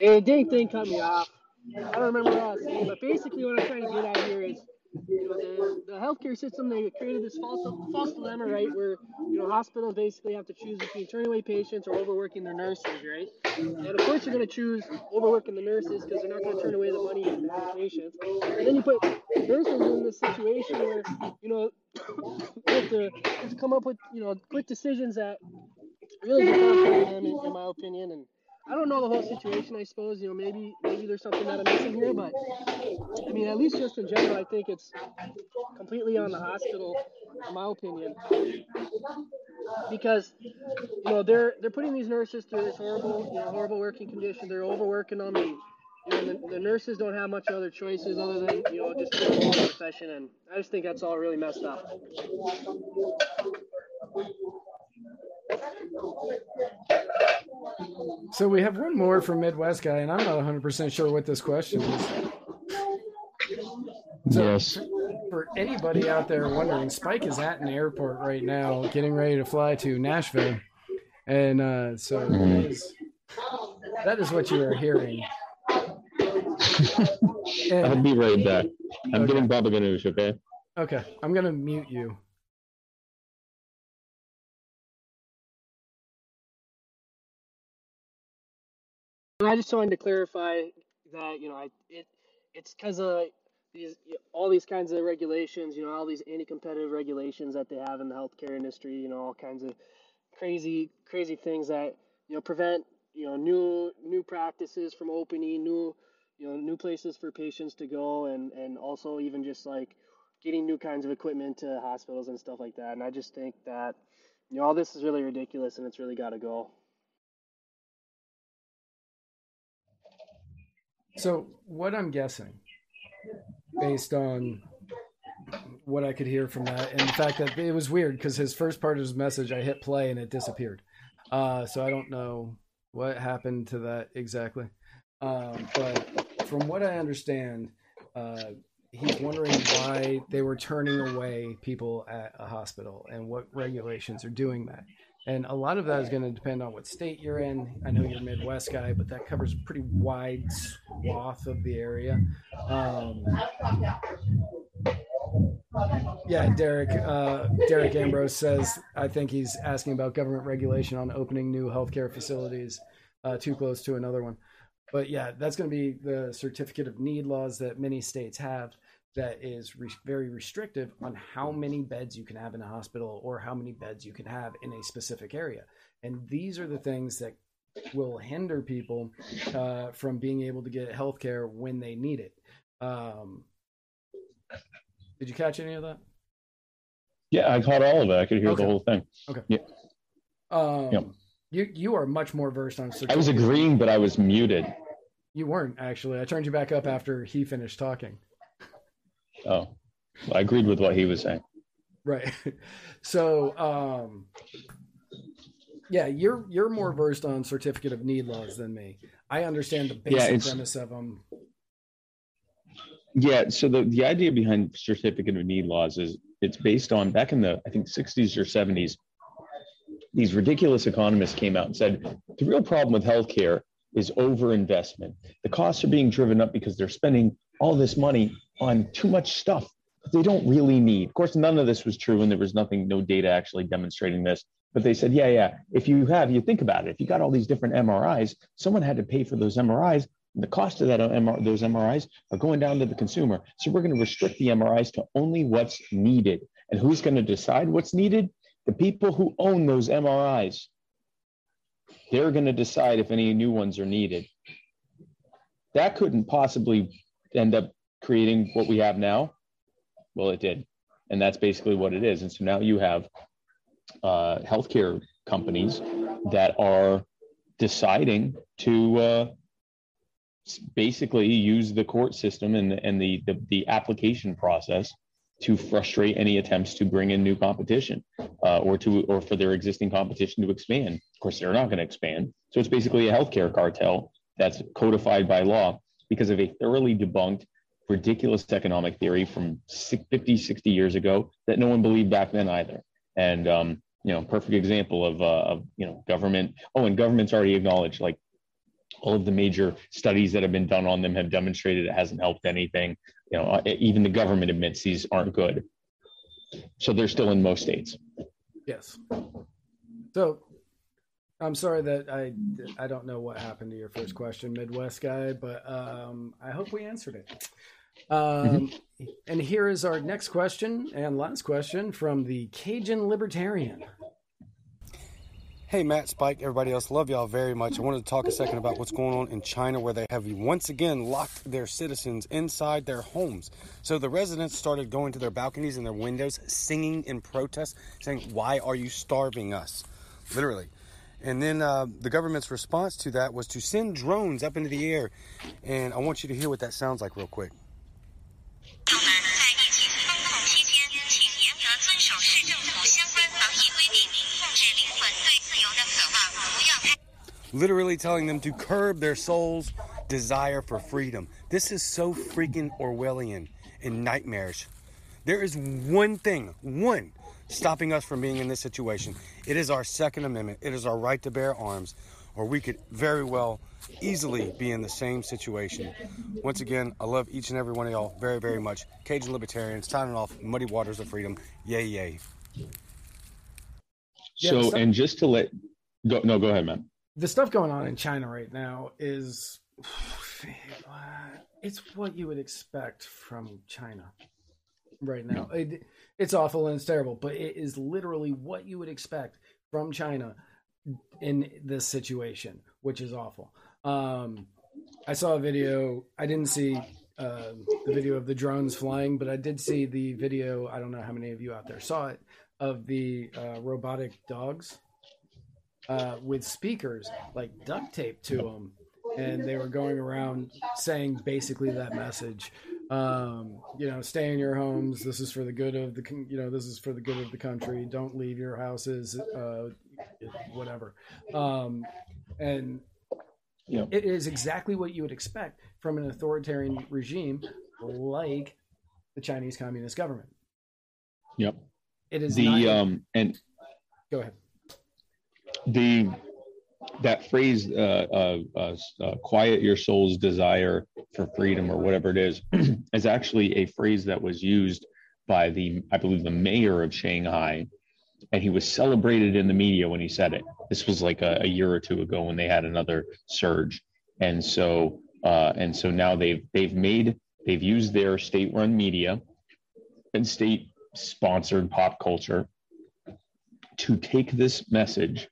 Hey, dang thing cut me off. I don't remember what I was saying, but basically what I'm trying to get out here is, you know, the, the healthcare system, they created this false false dilemma, right, where, you know, hospitals basically have to choose between turning away patients or overworking their nurses, right? And of course you're going to choose overworking the nurses because they're not going to turn away the money and the patients. And then you put nurses in this situation where, you know, they have to, they have to come up with, you know, quick decisions that really define them, in, in my opinion, and I don't know the whole situation, I suppose, you know, maybe maybe there's something that I'm missing here, but, I mean, at least just in general, I think it's completely on the hospital, in my opinion, because, you know, they're they're putting these nurses through this horrible, you know, horrible working condition, they're overworking them, and, you know, the, the nurses don't have much other choices other than, you know, just doing the profession, and I just think that's all really messed up. So we have one more from Midwest guy, and I'm not one hundred percent sure what this question is. So yes. For anybody out there wondering, Spike is at an airport right now, getting ready to fly to Nashville, and uh, so mm-hmm. that, is, that is what you are hearing. and, I'll be right back. I'm okay. Getting Baba Ganoush, okay? Okay, I'm going to mute you. I just wanted to clarify that, you know, I, it it's because of these all these kinds of regulations, you know, all these anti-competitive regulations that they have in the healthcare industry, you know, all kinds of crazy, crazy things that, you know, prevent, you know, new new practices from opening, new, you know, new places for patients to go, and, and also even just like getting new kinds of equipment to hospitals and stuff like that. And I just think that, you know, all this is really ridiculous and it's really got to go. So what I'm guessing, based on what I could hear from that, and the fact that it was weird because his first part of his message, I hit play and it disappeared. Uh, so I don't know what happened to that exactly. Uh, but from what I understand, uh, he's wondering why they were turning away people at a hospital and what regulations are doing that. And a lot of that is going to depend on what state you're in. I know you're a Midwest guy, but that covers a pretty wide swath of the area. Um, yeah, Derek uh, Derek Ambrose says, I think he's asking about government regulation on opening new healthcare facilities uh, too close to another one. But yeah, that's going to be the certificate of need laws that many states have. That is re- very restrictive on how many beds you can have in a hospital or how many beds you can have in a specific area. And these are the things that will hinder people uh, from being able to get healthcare when they need it. Um, did you catch any of that? Yeah, I caught all of it. I could hear okay. the whole thing. Okay. Yeah. Um, yeah. You you are much more versed on. I was agreeing, but I was muted. You weren't actually. I turned you back up after he finished talking. Oh, I agreed with what he was saying. Right. So, um, yeah, you're you're more versed on certificate of need laws than me. I understand the basic yeah, premise of them. Yeah. So the, the idea behind certificate of need laws is it's based on back in the, I think, sixties or seventies, these ridiculous economists came out and said, the real problem with healthcare is overinvestment. The costs are being driven up because they're spending all this money on too much stuff that they don't really need. Of course, none of this was true, and there was nothing, no data actually demonstrating this. But they said, yeah, yeah, if you have, you think about it. If you got all these different M R Is, someone had to pay for those M R Is, and the cost of that M R, those M R Is are going down to the consumer. So we're going to restrict the M R Is to only what's needed. And who's going to decide what's needed? The people who own those M R Is. They're going to decide if any new ones are needed. That couldn't possibly end up creating what we have now? Well, it did. And that's basically what it is. And so now you have uh, healthcare companies that are deciding to uh, basically use the court system and, and the, the, the application process to frustrate any attempts to bring in new competition uh, or to or for their existing competition to expand. Of course, they're not going to expand. So it's basically a healthcare cartel that's codified by law because of a thoroughly debunked, ridiculous economic theory from fifty, sixty years ago that no one believed back then either. And, um, you know, perfect example of, uh, of, you know, government. Oh, and government's already acknowledged, like, all of the major studies that have been done on them have demonstrated it hasn't helped anything. You know, even the government admits these aren't good. So they're still in most states. Yes. So I'm sorry that I, I don't know what happened to your first question, Midwest guy, but um, I hope we answered it. Um, mm-hmm. And here is our next question and last question from the Cajun Libertarian. Hey, Matt, Spike, everybody else, love y'all very much. I wanted to talk a second about what's going on in China, where they have once again locked their citizens inside their homes. So the residents started going to their balconies and their windows, singing in protest, saying, "Why are you starving us?" Literally. And then uh, the government's response to that was to send drones up into the air. And I want you to hear what that sounds like real quick. Literally telling them to curb their soul's desire for freedom. This is so freaking Orwellian and nightmarish. There is one thing, one, stopping us from being in this situation. It is our Second Amendment. It is our right to bear arms, or we could very well easily be in the same situation. Once again, I love each and every one of y'all very, very much. Cajun Libertarians, signing off, Muddy Waters of Freedom. Yay, yay. So, yeah, and just to let... go, no, go ahead, man. The stuff going on in China right now is, it's what you would expect from China right now. It, it's awful and it's terrible, but it is literally what you would expect from China in this situation, which is awful. Um, I saw a video. I didn't see uh, the video of the drones flying, but I did see the video. I don't know how many of you out there saw it, of the uh, robotic dogs. Uh, with speakers like duct tape to them, and they were going around saying basically that message, um, you know, stay in your homes. This is for the good of the, you know, this is for the good of the country. Don't leave your houses, uh, whatever. Um, and yeah. It is exactly what you would expect from an authoritarian regime like the Chinese Communist government. Yep. It is the not- um and go ahead. The that phrase, uh, uh, uh, "quiet your soul's desire for freedom" or whatever it is, is actually a phrase that was used by the, I believe, the mayor of Shanghai, and he was celebrated in the media when he said it. This was like a, a year or two ago when they had another surge, and so uh, and so now they've they've made they've used their state-run media and state-sponsored pop culture to take this message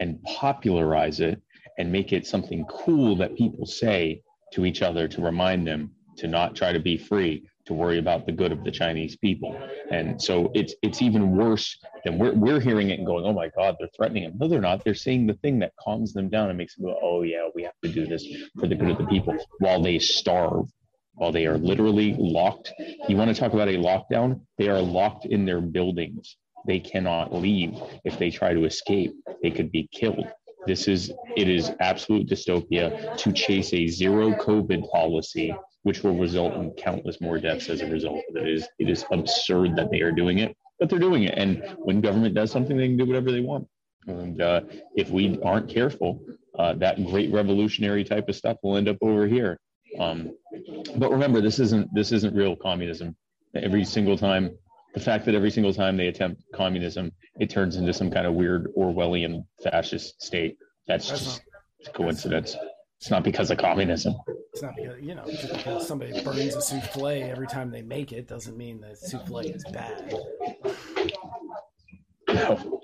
and popularize it and make it something cool that people say to each other to remind them to not try to be free, to worry about the good of the Chinese people. And so it's it's even worse than we're we're hearing it and going, oh my God, they're threatening them. No, they're not. They're saying the thing that calms them down and makes them go, oh yeah, we have to do this for the good of the people, while they starve, while they are literally locked. You want to talk about a lockdown? They are locked in their buildings. They cannot leave. If they try to escape, they could be killed. This is, it is absolute dystopia to chase a zero COVID policy, which will result in countless more deaths as a result. It is, it is absurd that they are doing it, but they're doing it. And when government does something, they can do whatever they want. And uh, if we aren't careful, uh, that great revolutionary type of stuff will end up over here. Um, but remember, this isn't, this isn't real communism. Every single time The fact that every single time they attempt communism, it turns into some kind of weird Orwellian fascist state. That's, that's just not, coincidence. That's, it's not because of communism. It's not because, you know, just because somebody burns a souffle every time they make it doesn't mean that souffle is bad. No.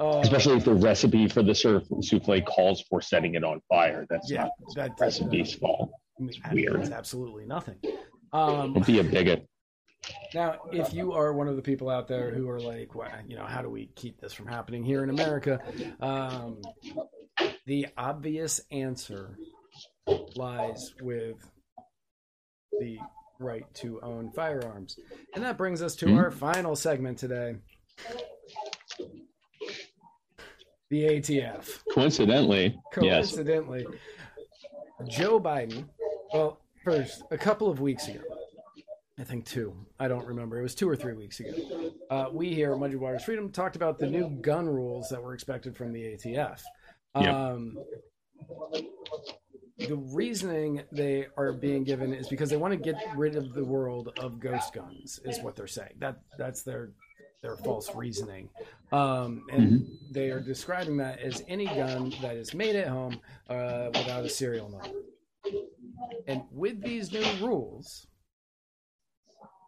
Uh, Especially if the recipe for the souffle calls for setting it on fire. That's yeah, not that, the recipe's fault. It's weird. It's absolutely nothing. Um, Don't be a bigot. Now, if you are one of the people out there who are like, well, you know, how do we keep this from happening here in America? Um, the obvious answer lies with the right to own firearms. And that brings us to mm-hmm. our final segment today. The A T F. Coincidentally. Coincidentally. Yes. Joe Biden. Well, first, a couple of weeks ago. I think two. I don't remember. It was two or three weeks ago. Uh, we here at Muddy Waters Freedom talked about the new gun rules that were expected from the A T F. Um, yep. The reasoning they are being given is because they want to get rid of the world of ghost guns, is what they're saying. That that's their their false reasoning. Um, and mm-hmm. they are describing that as any gun that is made at home uh, without a serial number. And with these new rules,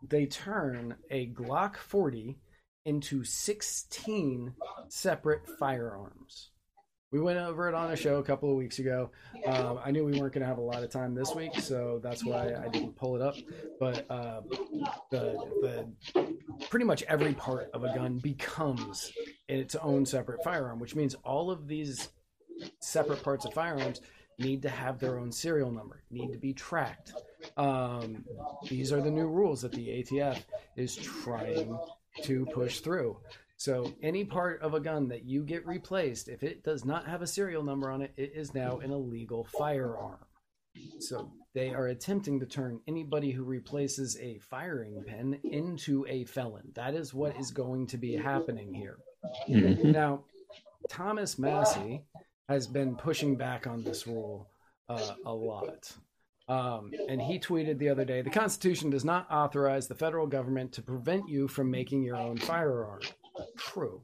they turn a Glock forty into sixteen separate firearms. We went over it on a show a couple of weeks ago. Um, I knew we weren't going to have a lot of time this week, so that's why I didn't pull it up. But uh, the, the pretty much every part of a gun becomes its own separate firearm, which means all of these separate parts of firearms need to have their own serial number, need to be tracked. Um, these are the new rules that the A T F is trying to push through. So any part of a gun that you get replaced, if it does not have a serial number on it, it is now an illegal firearm. So they are attempting to turn anybody who replaces a firing pin into a felon. That is what is going to be happening here. Mm-hmm. Now, Thomas Massey has been pushing back on this rule uh, a lot. Um, and he tweeted the other day, the Constitution does not authorize the federal government to prevent you from making your own firearm. True.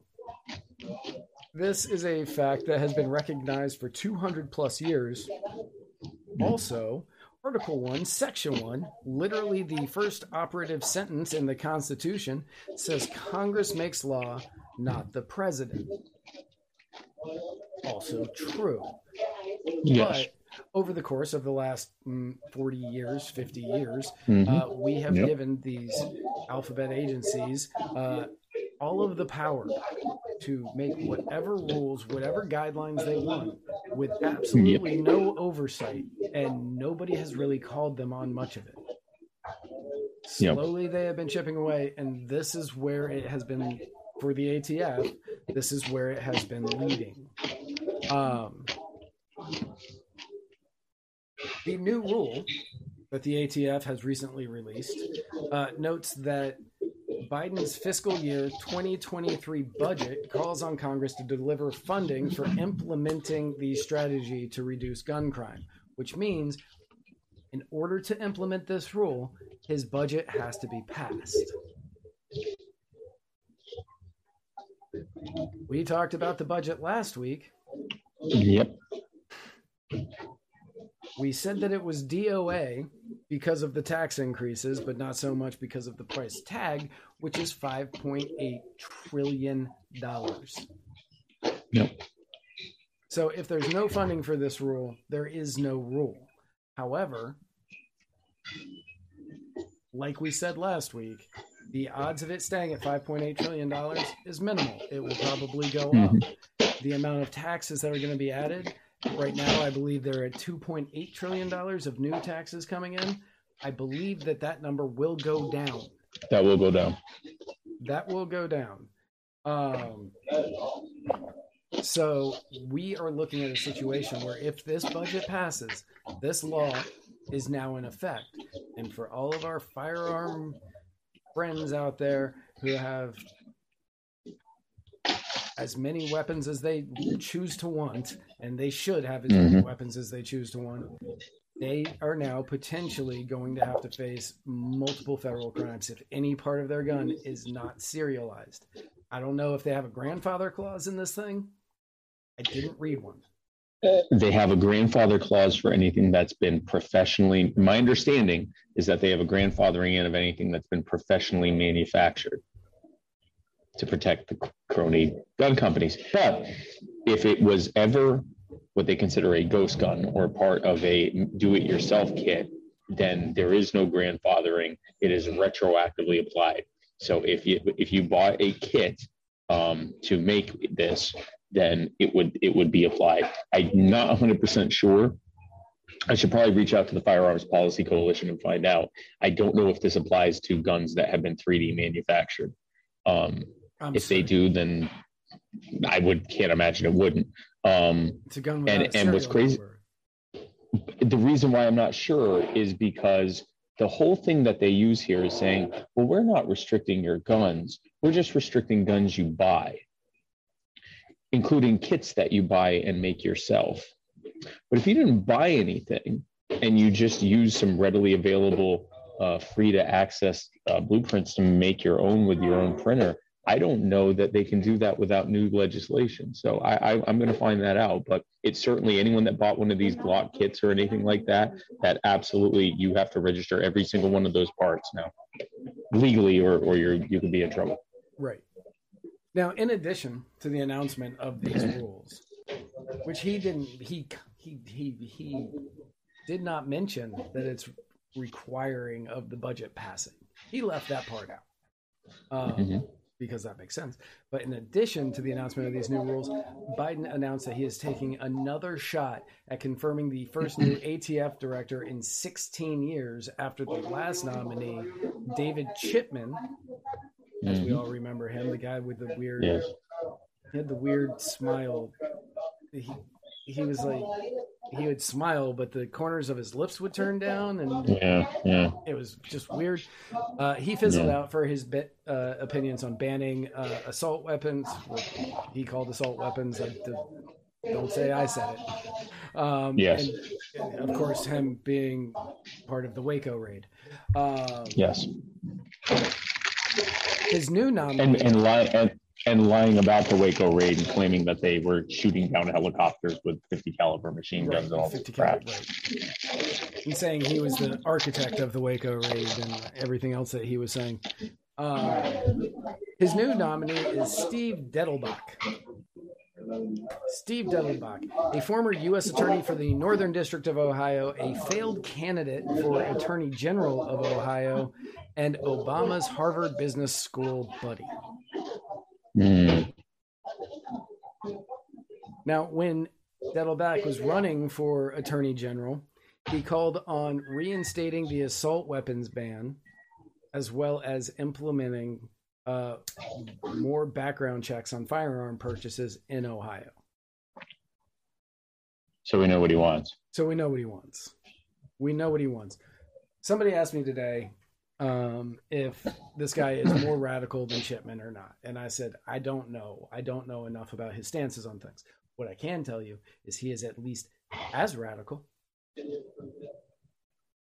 This is a fact that has been recognized for two hundred plus years. Also, Article one, Section one, literally the first operative sentence in the Constitution, says Congress makes law, not the president. Also true. Yes. But over the course of the last mm, forty years, fifty years, mm-hmm. uh, we have yep. given these alphabet agencies uh, all of the power to make whatever rules, whatever guidelines they want, with absolutely yep. no oversight, and nobody has really called them on much of it. Slowly, yep. they have been chipping away, and this is where it has been, for the A T F, this is where it has been leading. Um... The new rule that the A T F has recently released uh, notes that Biden's fiscal year twenty twenty-three budget calls on Congress to deliver funding for implementing the strategy to reduce gun crime, which means in order to implement this rule, his budget has to be passed. We talked about the budget last week. Yep. We said that it was D O A because of the tax increases, but not so much because of the price tag, which is five point eight trillion dollars. Yep. So if there's no funding for this rule, there is no rule. However, like we said last week, the odds of it staying at five point eight trillion dollars is minimal. It will probably go mm-hmm. up. The amount of taxes that are going to be added... Right now, I believe there are two point eight trillion dollars of new taxes coming in. I believe that that number will go down. That will go down. That will go down. Um, so we are looking at a situation where if this budget passes, this law is now in effect. And for all of our firearm friends out there who have as many weapons as they choose to want, and they should have as many mm-hmm. weapons as they choose to want, they are now potentially going to have to face multiple federal crimes if any part of their gun is not serialized. I don't know if they have a grandfather clause in this thing. I didn't read one. Uh, they have a grandfather clause for anything that's been professionally... My understanding is that they have a grandfathering in of anything that's been professionally manufactured to protect the crony gun companies. But if it was ever what they consider a ghost gun or part of a do-it-yourself kit then there is no grandfathering. It is retroactively applied. So if you if you bought a kit um, to make this, then it would it would be applied. I'm not one hundred percent sure. I should probably reach out to the Firearms Policy Coalition and find out. I don't know if this applies to guns that have been three D manufactured. Um, if sorry. they do, then I would can't imagine it wouldn't. Um, it's a gun without and, a and what's crazy. Number. The reason why I'm not sure is because the whole thing that they use here is saying, well, we're not restricting your guns. We're just restricting guns you buy, including kits that you buy and make yourself. But if you didn't buy anything and you just use some readily available, uh, free to access uh, blueprints to make your own with your own printer, I don't know that they can do that without new legislation. So I, I, I'm going to find that out. But it's certainly anyone that bought one of these Glock kits or anything like that, that absolutely you have to register every single one of those parts now legally, or, or you're, you could be in trouble. Right. Now, in addition to the announcement of these rules, which he didn't, he, he, he, he did not mention that it's requiring of the budget passing. He left that part out. Um, mm-hmm. Because that makes sense. But in addition to the announcement of these new rules, Biden announced that he is taking another shot at confirming the first new A T F director in sixteen years after the last nominee, David Chipman, as we all remember him, the guy with the weird, yes. he had the weird smile. He, he was like, he would smile, but the corners of his lips would turn down, and yeah, yeah. it was just weird. Uh, he fizzled yeah. out for his bit, uh, opinions on banning uh, assault weapons, which he called assault weapons. Like, don't say I said it. Um, yes. And, and of course, him being part of the Waco raid. Um, yes. His new nominee. And, and, li- and, and lying about the Waco raid and claiming that they were shooting down helicopters with fifty caliber machine guns right, and all this crap. Right. He's saying he was the architect of the Waco raid and everything else that he was saying. Uh, his new nominee is Steve Dettelbach. Steve Dettelbach, a former U S attorney for the Northern District of Ohio, a failed candidate for Attorney General of Ohio, and Obama's Harvard Business School buddy. Mm. Now, when Dettelbach was running for Attorney General, he called on reinstating the assault weapons ban, as well as implementing uh, more background checks on firearm purchases in Ohio. So we know what he wants. So we know what he wants. We know what he wants. Somebody asked me today, Um, if this guy is more radical than Chipman or not. And I said, I don't know. I don't know enough about his stances on things. What I can tell you is he is at least as radical.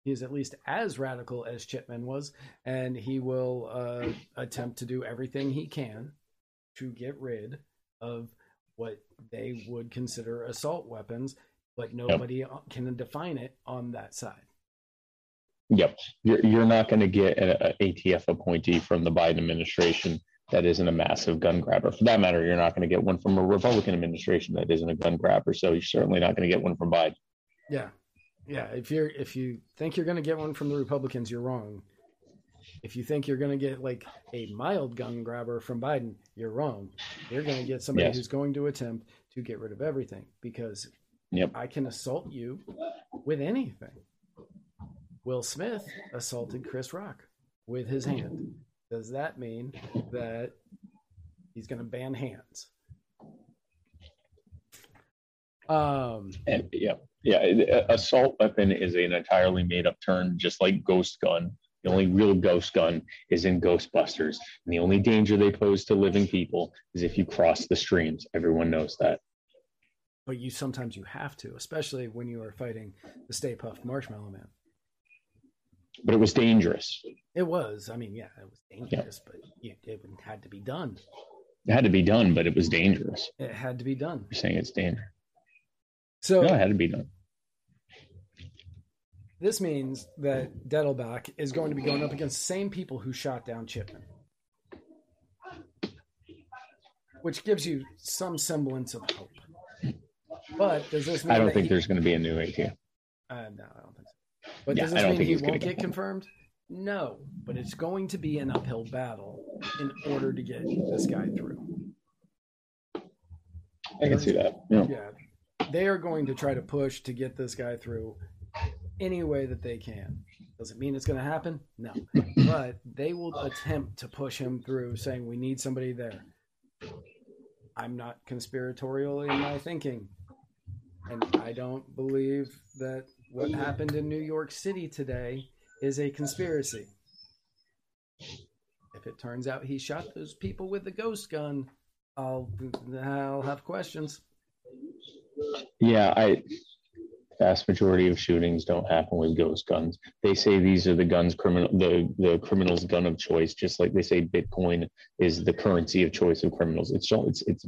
He is at least as radical as Chipman was, and he will uh, attempt to do everything he can to get rid of what they would consider assault weapons, but nobody yep. can define it on that side. Yep. You're, you're not going to get an A T F appointee from the Biden administration that isn't a massive gun grabber. For that matter, you're not going to get one from a Republican administration that isn't a gun grabber. So you're certainly not going to get one from Biden. Yeah. Yeah. If you're, if you think you're going to get one from the Republicans, you're wrong. If you think you're going to get like a mild gun grabber from Biden, you're wrong. You're going to get somebody yes. who's going to attempt to get rid of everything, because yep. I can assault you with anything. Will Smith assaulted Chris Rock with his hand. Does that mean that he's going to ban hands? Um, and, yeah, yeah. Assault weapon is an entirely made-up term, just like ghost gun. The only real ghost gun is in Ghostbusters, and the only danger they pose to living people is if you cross the streams. Everyone knows that. But you sometimes you have to, especially when you are fighting the Stay Puft Marshmallow Man. But it was dangerous. It was. I mean, yeah, it was dangerous, yeah. but it, it had to be done. It had to be done, but it was dangerous. It had to be done. You're saying it's dangerous. So no, it had to be done. This means that Dettelbach is going to be going up against the same people who shot down Chipman, which gives you some semblance of hope. But does this mean I don't think he... there's going to be a new A T F. Uh, no, I don't think so. But yeah, does this mean he won't get done. confirmed? No, but it's going to be an uphill battle in order to get this guy through. I can see that. Yeah. yeah. They are going to try to push to get this guy through any way that they can. Does it mean it's going to happen? No. But they will attempt to push him through, saying we need somebody there. I'm not conspiratorial in my thinking. And I don't believe that what happened in New York City today is a conspiracy. If it turns out he shot those people with the ghost gun, I'll I'll have questions. Yeah, I vast majority of shootings don't happen with ghost guns. They say these are the guns criminal the, the criminal's gun of choice, just like they say Bitcoin is the currency of choice of criminals. It's it's it's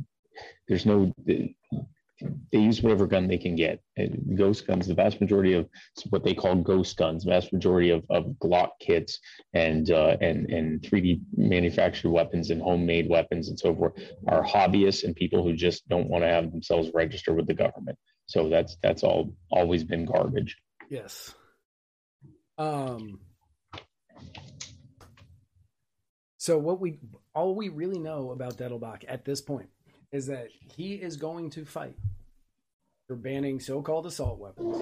there's no they use whatever gun they can get. And ghost guns, the vast majority of what they call ghost guns, the vast majority of, of Glock kits and uh, and and three D manufactured weapons and homemade weapons and so forth are hobbyists and people who just don't want to have themselves register with the government. So that's that's all always been garbage. Yes. Um. So what we all we really know about Dettelbach at this point is that he is going to fight for banning so-called assault weapons,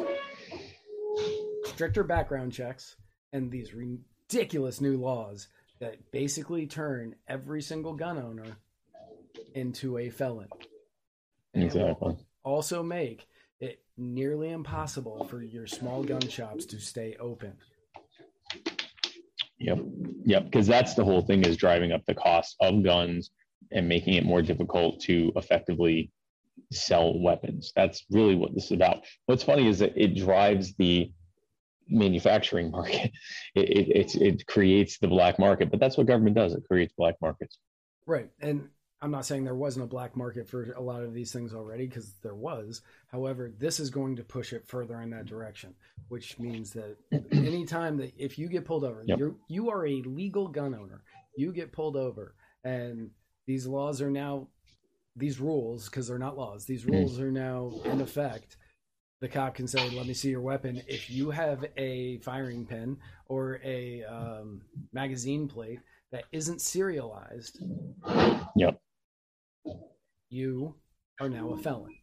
stricter background checks, and these ridiculous new laws that basically turn every single gun owner into a felon. Exactly. Also make it nearly impossible for your small gun shops to stay open. Yep. Yep. Because that's the whole thing, is driving up the cost of guns and making it more difficult to effectively sell weapons. That's really what this is about. What's funny is that it drives the manufacturing market. It it, it's, it creates the black market, but that's what government does. It creates black markets. Right. And I'm not saying there wasn't a black market for a lot of these things already, because there was. However, this is going to push it further in that direction, which means that any time that if you get pulled over, yep. you you are a legal gun owner, you get pulled over, and these laws are now, these rules, because they're not laws, these rules mm-hmm. are now in effect. The cop can say, let me see your weapon. If you have a firing pin or a um, magazine plate that isn't serialized, yep. you are now a felon,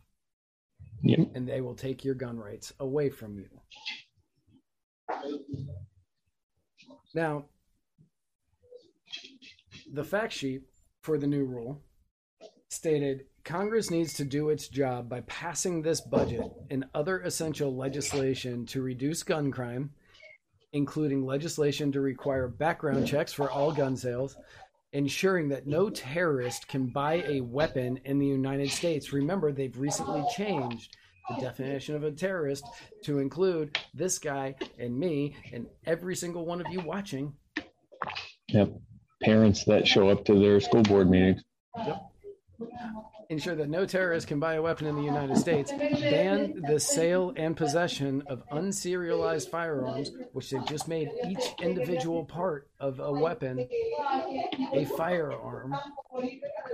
yep. and they will take your gun rights away from you. Now, the fact sheet for the new rule stated, Congress needs to do its job by passing this budget and other essential legislation to reduce gun crime, including legislation to require background checks for all gun sales, ensuring that no terrorist can buy a weapon in the United States. Remember, they've recently changed the definition of a terrorist to include this guy and me and every single one of you watching. Yep. Parents that show up to their school board meetings. Yep. Ensure that no terrorist can buy a weapon in the United States. Ban the sale and possession of unserialized firearms, which they just made each individual part of a weapon a firearm.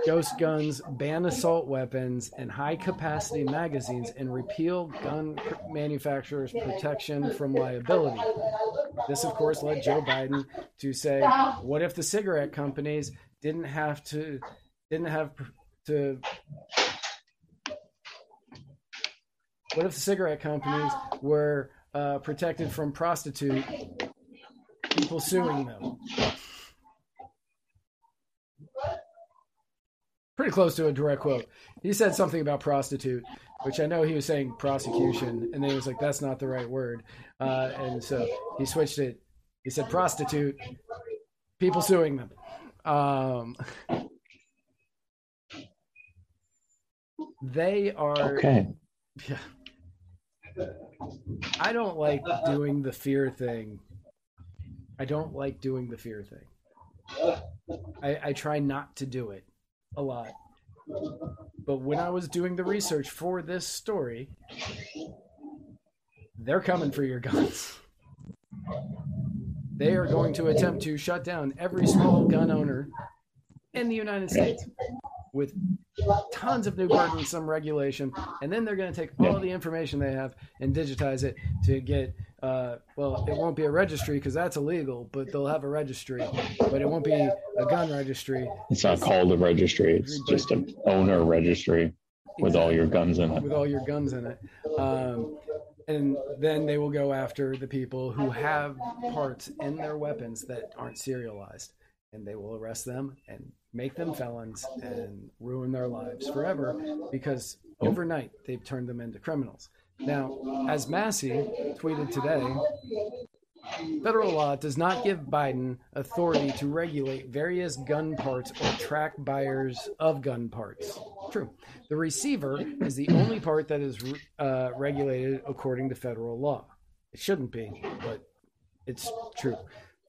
Ghost guns, ban assault weapons and high-capacity magazines, and repeal gun manufacturers' protection from liability. This, of course, led Joe Biden to say, what if the cigarette companies didn't have to didn't have... To what if the cigarette companies were uh, protected from prostitute people suing them? Pretty close to a direct quote. He said something about prostitute, which I know he was saying prosecution, and then he was like, that's not the right word. Uh, and so he switched it. He said prostitute, people suing them. Um, They are. Okay. Yeah. I don't like doing the fear thing. I don't like doing the fear thing. I, I try not to do it a lot. But when I was doing the research for this story, they're coming for your guns. They are going to attempt to shut down every small gun owner in the United States with tons of new burdensome regulation, and then they're going to take all the information they have and digitize it to get Uh, well, it won't be a registry because that's illegal, but they'll have a registry. But it won't be a gun registry. It's not called a registry. It's just an owner registry with exactly. all your guns in it. With all your guns in it. Um, and then they will go after the people who have parts in their weapons that aren't serialized. And they will arrest them and make them felons and ruin their lives forever because yep. overnight they've turned them into criminals. Now, as Massey tweeted today, federal law does not give Biden authority to regulate various gun parts or track buyers of gun parts. True. The receiver is the only part that is uh, regulated according to federal law. It shouldn't be, but it's true.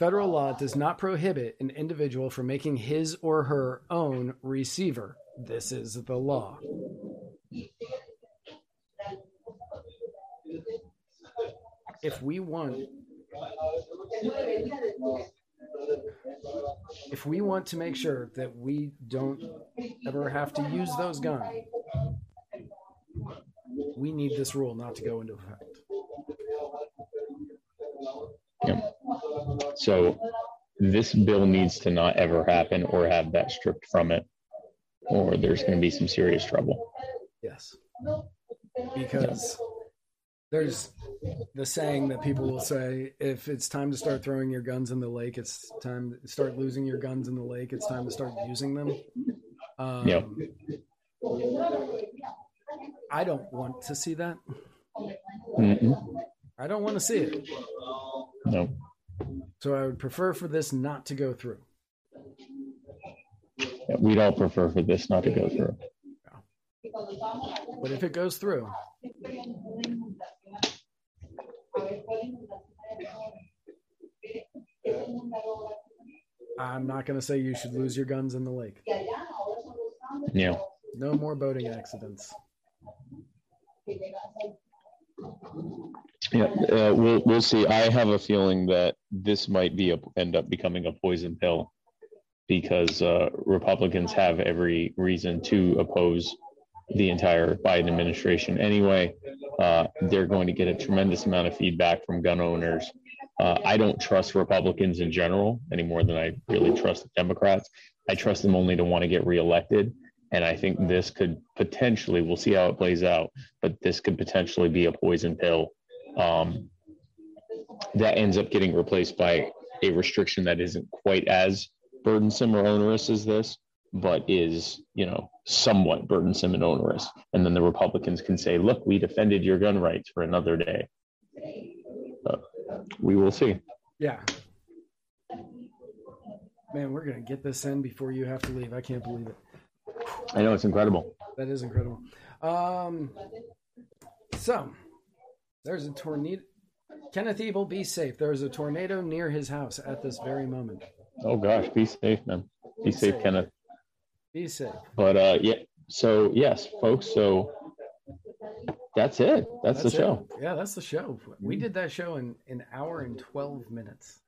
Federal law does not prohibit an individual from making his or her own receiver. This is the law. If we want, if we want to make sure that we don't ever have to use those guns, we need this rule not to go into effect. Yeah. So this bill needs to not ever happen or have that stripped from it, or there's going to be some serious trouble. Yes. Because yeah. there's the saying that people will say, if it's time to start throwing your guns in the lake, it's time to start losing your guns in the lake. It's time to start using them. Um, yeah. I don't want to see that. Mm-mm. I don't want to see it. No. So I would prefer for this not to go through. Yeah, we'd all prefer for this not to go through. Yeah. But if it goes through, I'm not going to say you should lose your guns in the lake. Yeah. No more boating accidents. Yeah, uh, we'll we'll see. I have a feeling that this might be a, end up becoming a poison pill because uh, Republicans have every reason to oppose the entire Biden administration. Anyway, uh, they're going to get a tremendous amount of feedback from gun owners. Uh, I don't trust Republicans in general any more than I really trust the Democrats. I trust them only to want to get reelected. And I think this could potentially, we'll see how it plays out, but this could potentially be a poison pill um, that ends up getting replaced by a restriction that isn't quite as burdensome or onerous as this, but is, you know, somewhat burdensome and onerous. And then the Republicans can say, look, we defended your gun rights for another day. But we will see. Yeah. Man, we're going to get this in before you have to leave. I can't believe it. I know, it's incredible. That is incredible. Um, so, there's a tornado. Kenneth Evil, be safe. There's a tornado near his house at this very moment. Oh, gosh. Be safe, man. Be, be safe, safe, Kenneth. Be safe. But, uh, yeah. So, yes, folks. So, that's it. That's, that's the it. show. Yeah, that's the show. We did that show in an hour and twelve minutes.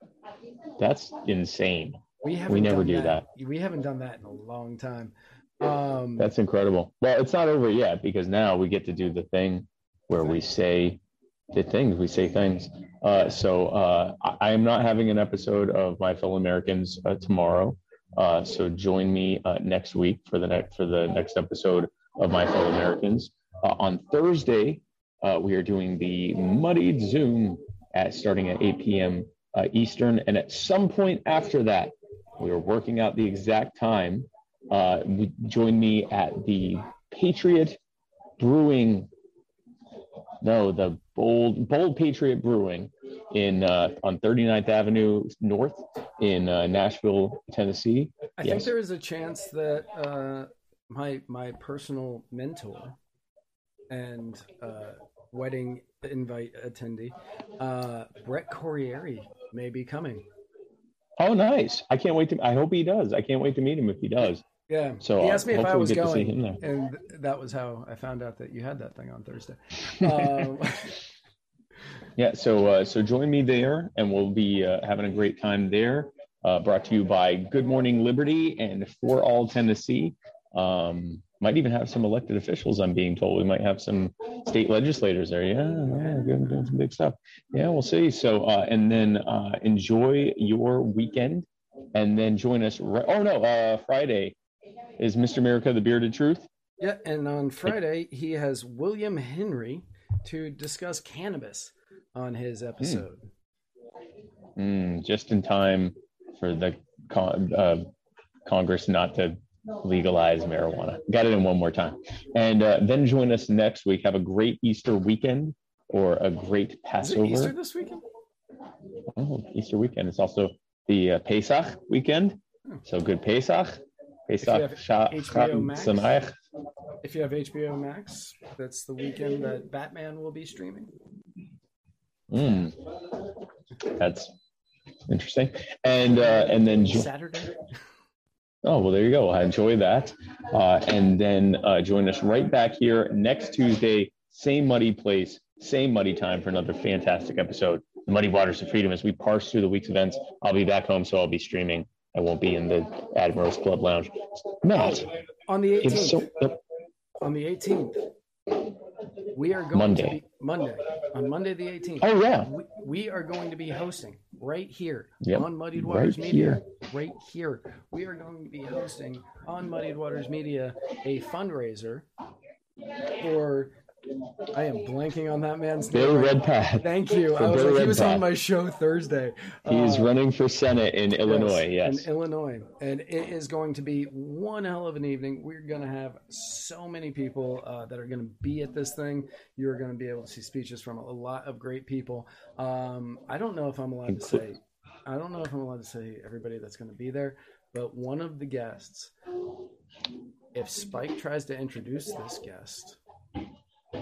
That's insane. We, haven't we never do that. that. We haven't done that in a long time. Um, That's incredible. Well, it's not over yet because now we get to do the thing where we say the things, we say things. Uh, so uh, I am not having an episode of My Fellow Americans uh, tomorrow. Uh, so join me uh, next week for the next for the next episode of My Fellow Americans. Uh, on Thursday, uh, we are doing the Muddied Zoom at starting at eight p.m. Uh, Eastern, and at some point after that, we are working out the exact time. Uh, join me at the Patriot Brewing, no, the Bold Bold Patriot Brewing in uh, on thirty-ninth Avenue North in uh, Nashville, Tennessee. I yes. think there is a chance that uh, my my personal mentor and uh, wedding invite attendee, uh, Brett Corriere, may be coming. Oh, nice! I can't wait to. I hope he does. I can't wait to meet him if he does. Yeah. So he asked me if I was going, and that was how I found out that you had that thing on Thursday. Um, yeah. So, uh, so join me there, and we'll be uh, having a great time there. Uh, brought to you by Good Morning Liberty and For All Tennessee. Um, might even have some elected officials, I'm being told. We might have some state legislators there. Yeah, yeah, doing, doing some big stuff. Yeah, we'll see. So, uh, and then uh, enjoy your weekend, and then join us. Re- oh, no, uh, Friday is Mister America, the Bearded Truth. Yeah, and on Friday, he has William Henry to discuss cannabis on his episode. Hmm. Mm, just in time for the con- uh, Congress not to legalize marijuana. Got it in one more time. And uh, then join us next week. Have a great Easter weekend or a great Passover. Is it Easter this weekend? Oh, Easter weekend. It's also the uh, Pesach weekend. So good Pesach. Pesach, Shabbat, if you have H B O Max, that's the weekend that Batman will be streaming. Mm. That's interesting. And uh, and then jo- Saturday. Oh, well, there you go. I enjoy that. Uh, and then uh, join us right back here next Tuesday, same muddy place, same muddy time for another fantastic episode, The Muddy Waters of Freedom. As we parse through the week's events, I'll be back home, so I'll be streaming. I won't be in the Admiral's Club Lounge. Matt. On the eighteenth. So, yep. On the eighteenth. We are going Monday. to be Monday. On Monday the eighteenth. Oh yeah. We, we are going to be hosting right here yep. on Muddied Waters right Media. Here. Right here. We are going to be hosting on Muddied Waters Media a fundraiser for I am blanking on that man's Bill name. Bill Redpath. Thank you. I was like, he was on my show Thursday. He's uh, running for Senate in Illinois. Yes, yes. In Illinois. And it is going to be one hell of an evening. We're going to have so many people uh, that are going to be at this thing. You're going to be able to see speeches from a lot of great people. Um, I don't know if I'm allowed to say, I don't know if I'm allowed to say everybody that's going to be there, but one of the guests, if Spike tries to introduce this guest,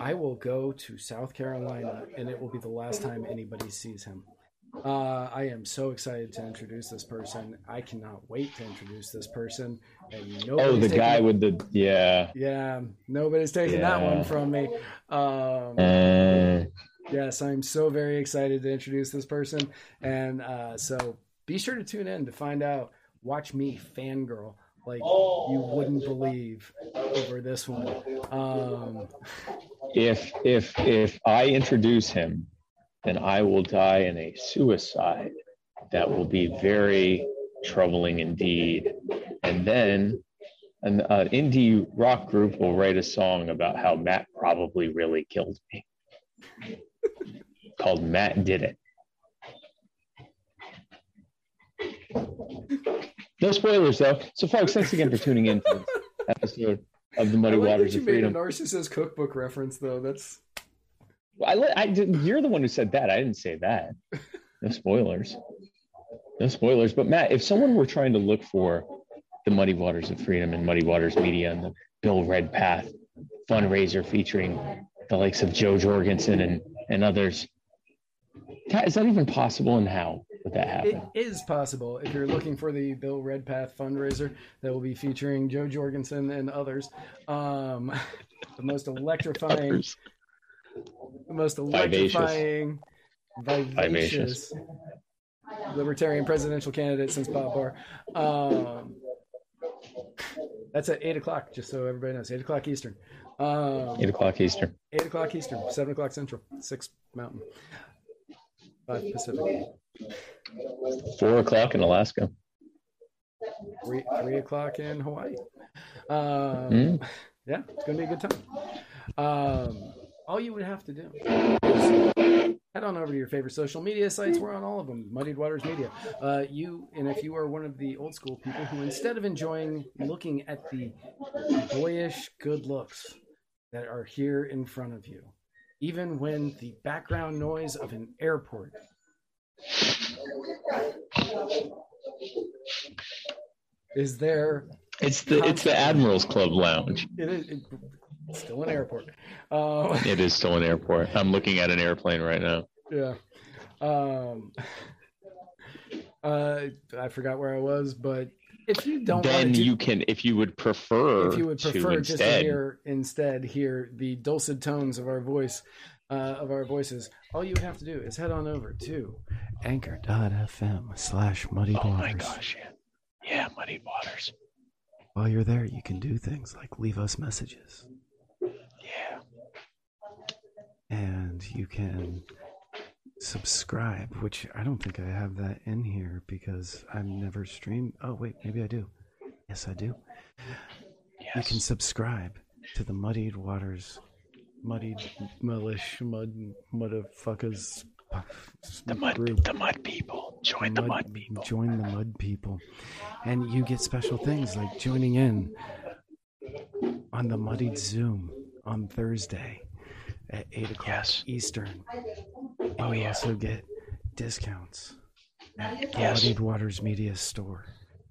I will go to South Carolina, and it will be the last time anybody sees him. Uh, I am so excited to introduce this person. I cannot wait to introduce this person. And oh, the guy it. with the yeah, yeah. Nobody's taking yeah. that one from me. Um, uh. Yes, I'm so very excited to introduce this person, and uh, so be sure to tune in to find out. Watch me fangirl like oh, you wouldn't believe over this one. Um, if if if I introduce him, then I will die in a suicide that will be very troubling indeed. And then an, an indie rock group will write a song about how Matt probably really killed me, called Matt Did It. No spoilers, though. So, folks, thanks again for tuning in to this episode of the Muddy I like Waters that you of Freedom. Made a narcissist cookbook reference, though. That's. I, let, I did, you're the one who said that. I didn't say that. No spoilers. No spoilers. But Matt, if someone were trying to look for the Muddy Waters of Freedom and Muddy Waters Media and the Bill Redpath fundraiser featuring the likes of Joe Jorgensen and and others, is that even possible? And how? That happen. It is possible if you're looking for the Bill Redpath fundraiser that will be featuring Joe Jorgensen and others. Um, the most electrifying, the most electrifying, vivacious, vivacious libertarian presidential candidate since Bob Barr. Um, that's at eight o'clock, just so everybody knows. Eight o'clock Eastern. Um, eight o'clock Eastern. Eight o'clock Eastern. Seven o'clock Central. Six Mountain. Five Pacific. Four o'clock in Alaska. Three, three o'clock in Hawaii. Um, mm. Yeah, it's going to be a good time. Um, all you would have to do is head on over to your favorite social media sites. We're on all of them. Muddied Waters Media. Uh, you, and if you are one of the old school people who, instead of enjoying looking at the boyish good looks that are here in front of you, even when the background noise of an airport is there, it's the constant... it's the Admiral's Club Lounge. It is it, it's still an airport. Uh, it is still an airport. I'm looking at an airplane right now. Yeah. Um. Uh, I forgot where I was, but if you don't, then do, you can. If you would prefer, if you would prefer to just instead. hear instead hear the dulcet tones of our voice. Uh, of our voices, all you have to do is head on over to anchor dot f m slash muddy waters. Oh my gosh, yeah. Yeah, Muddy Waters. While you're there, you can do things like leave us messages. Yeah. And you can subscribe, which I don't think I have that in here because I've never streamed. Oh, wait, maybe I do. Yes, I do. Yes. You can subscribe to the Muddied Waters, Muddied Milish, Mud, Muddafuckers. The mud, group. the mud people. Join the mud, the mud people. Join the mud people. And you get special things like joining in on the Muddied Zoom on Thursday at eight o'clock yes. Eastern. And oh, you yeah. also get discounts at the yes. Muddied Waters Media store.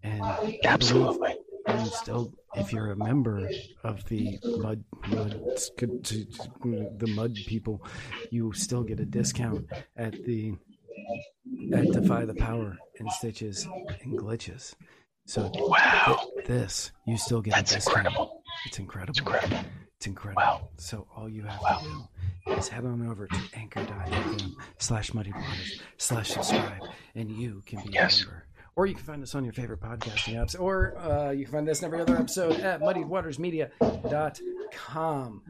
And absolutely. And still, if you're a member of the mud, mud, the mud people, you still get a discount at the at Defy the Power and Stitches and Glitches. So wow, this you still get. That's a discount. Incredible. It's incredible. It's incredible. It's incredible. Wow. So all you have wow. to do is head on over to anchor dot f m slash muddy waters slash subscribe, and you can be yes. a member. Or you can find us on your favorite podcasting apps, or uh, you can find us in every other episode at muddy waters media dot com.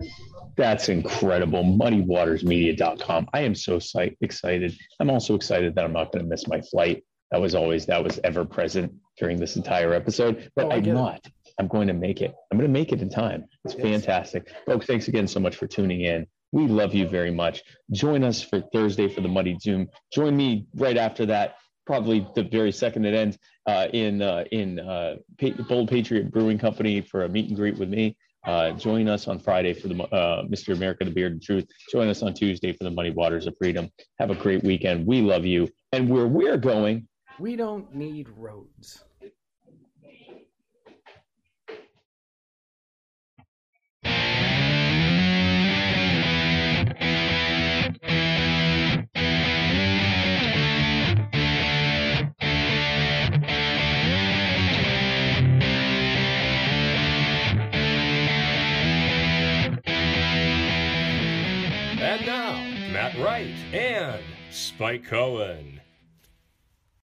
That's incredible. muddy waters media dot com. I am so excited. I'm also excited that I'm not going to miss my flight. That was always, that was ever present during this entire episode, but oh, I'm not. It. I'm going to make it. I'm going to make it in time. It's yes. fantastic. Folks, thanks again so much for tuning in. We love you very much. Join us for Thursday for the Muddy Zoom. Join me right after that. Probably the very second it ends uh, in uh, in uh, pa- Bold Patriot Brewing Company for a meet and greet with me. Uh, join us on Friday for the uh, Mister America, the Beard and Truth. Join us on Tuesday for the Muddy Waters of Freedom. Have a great weekend. We love you. And where we're going, we don't need roads. And now, Matt Wright and Spike Cohen.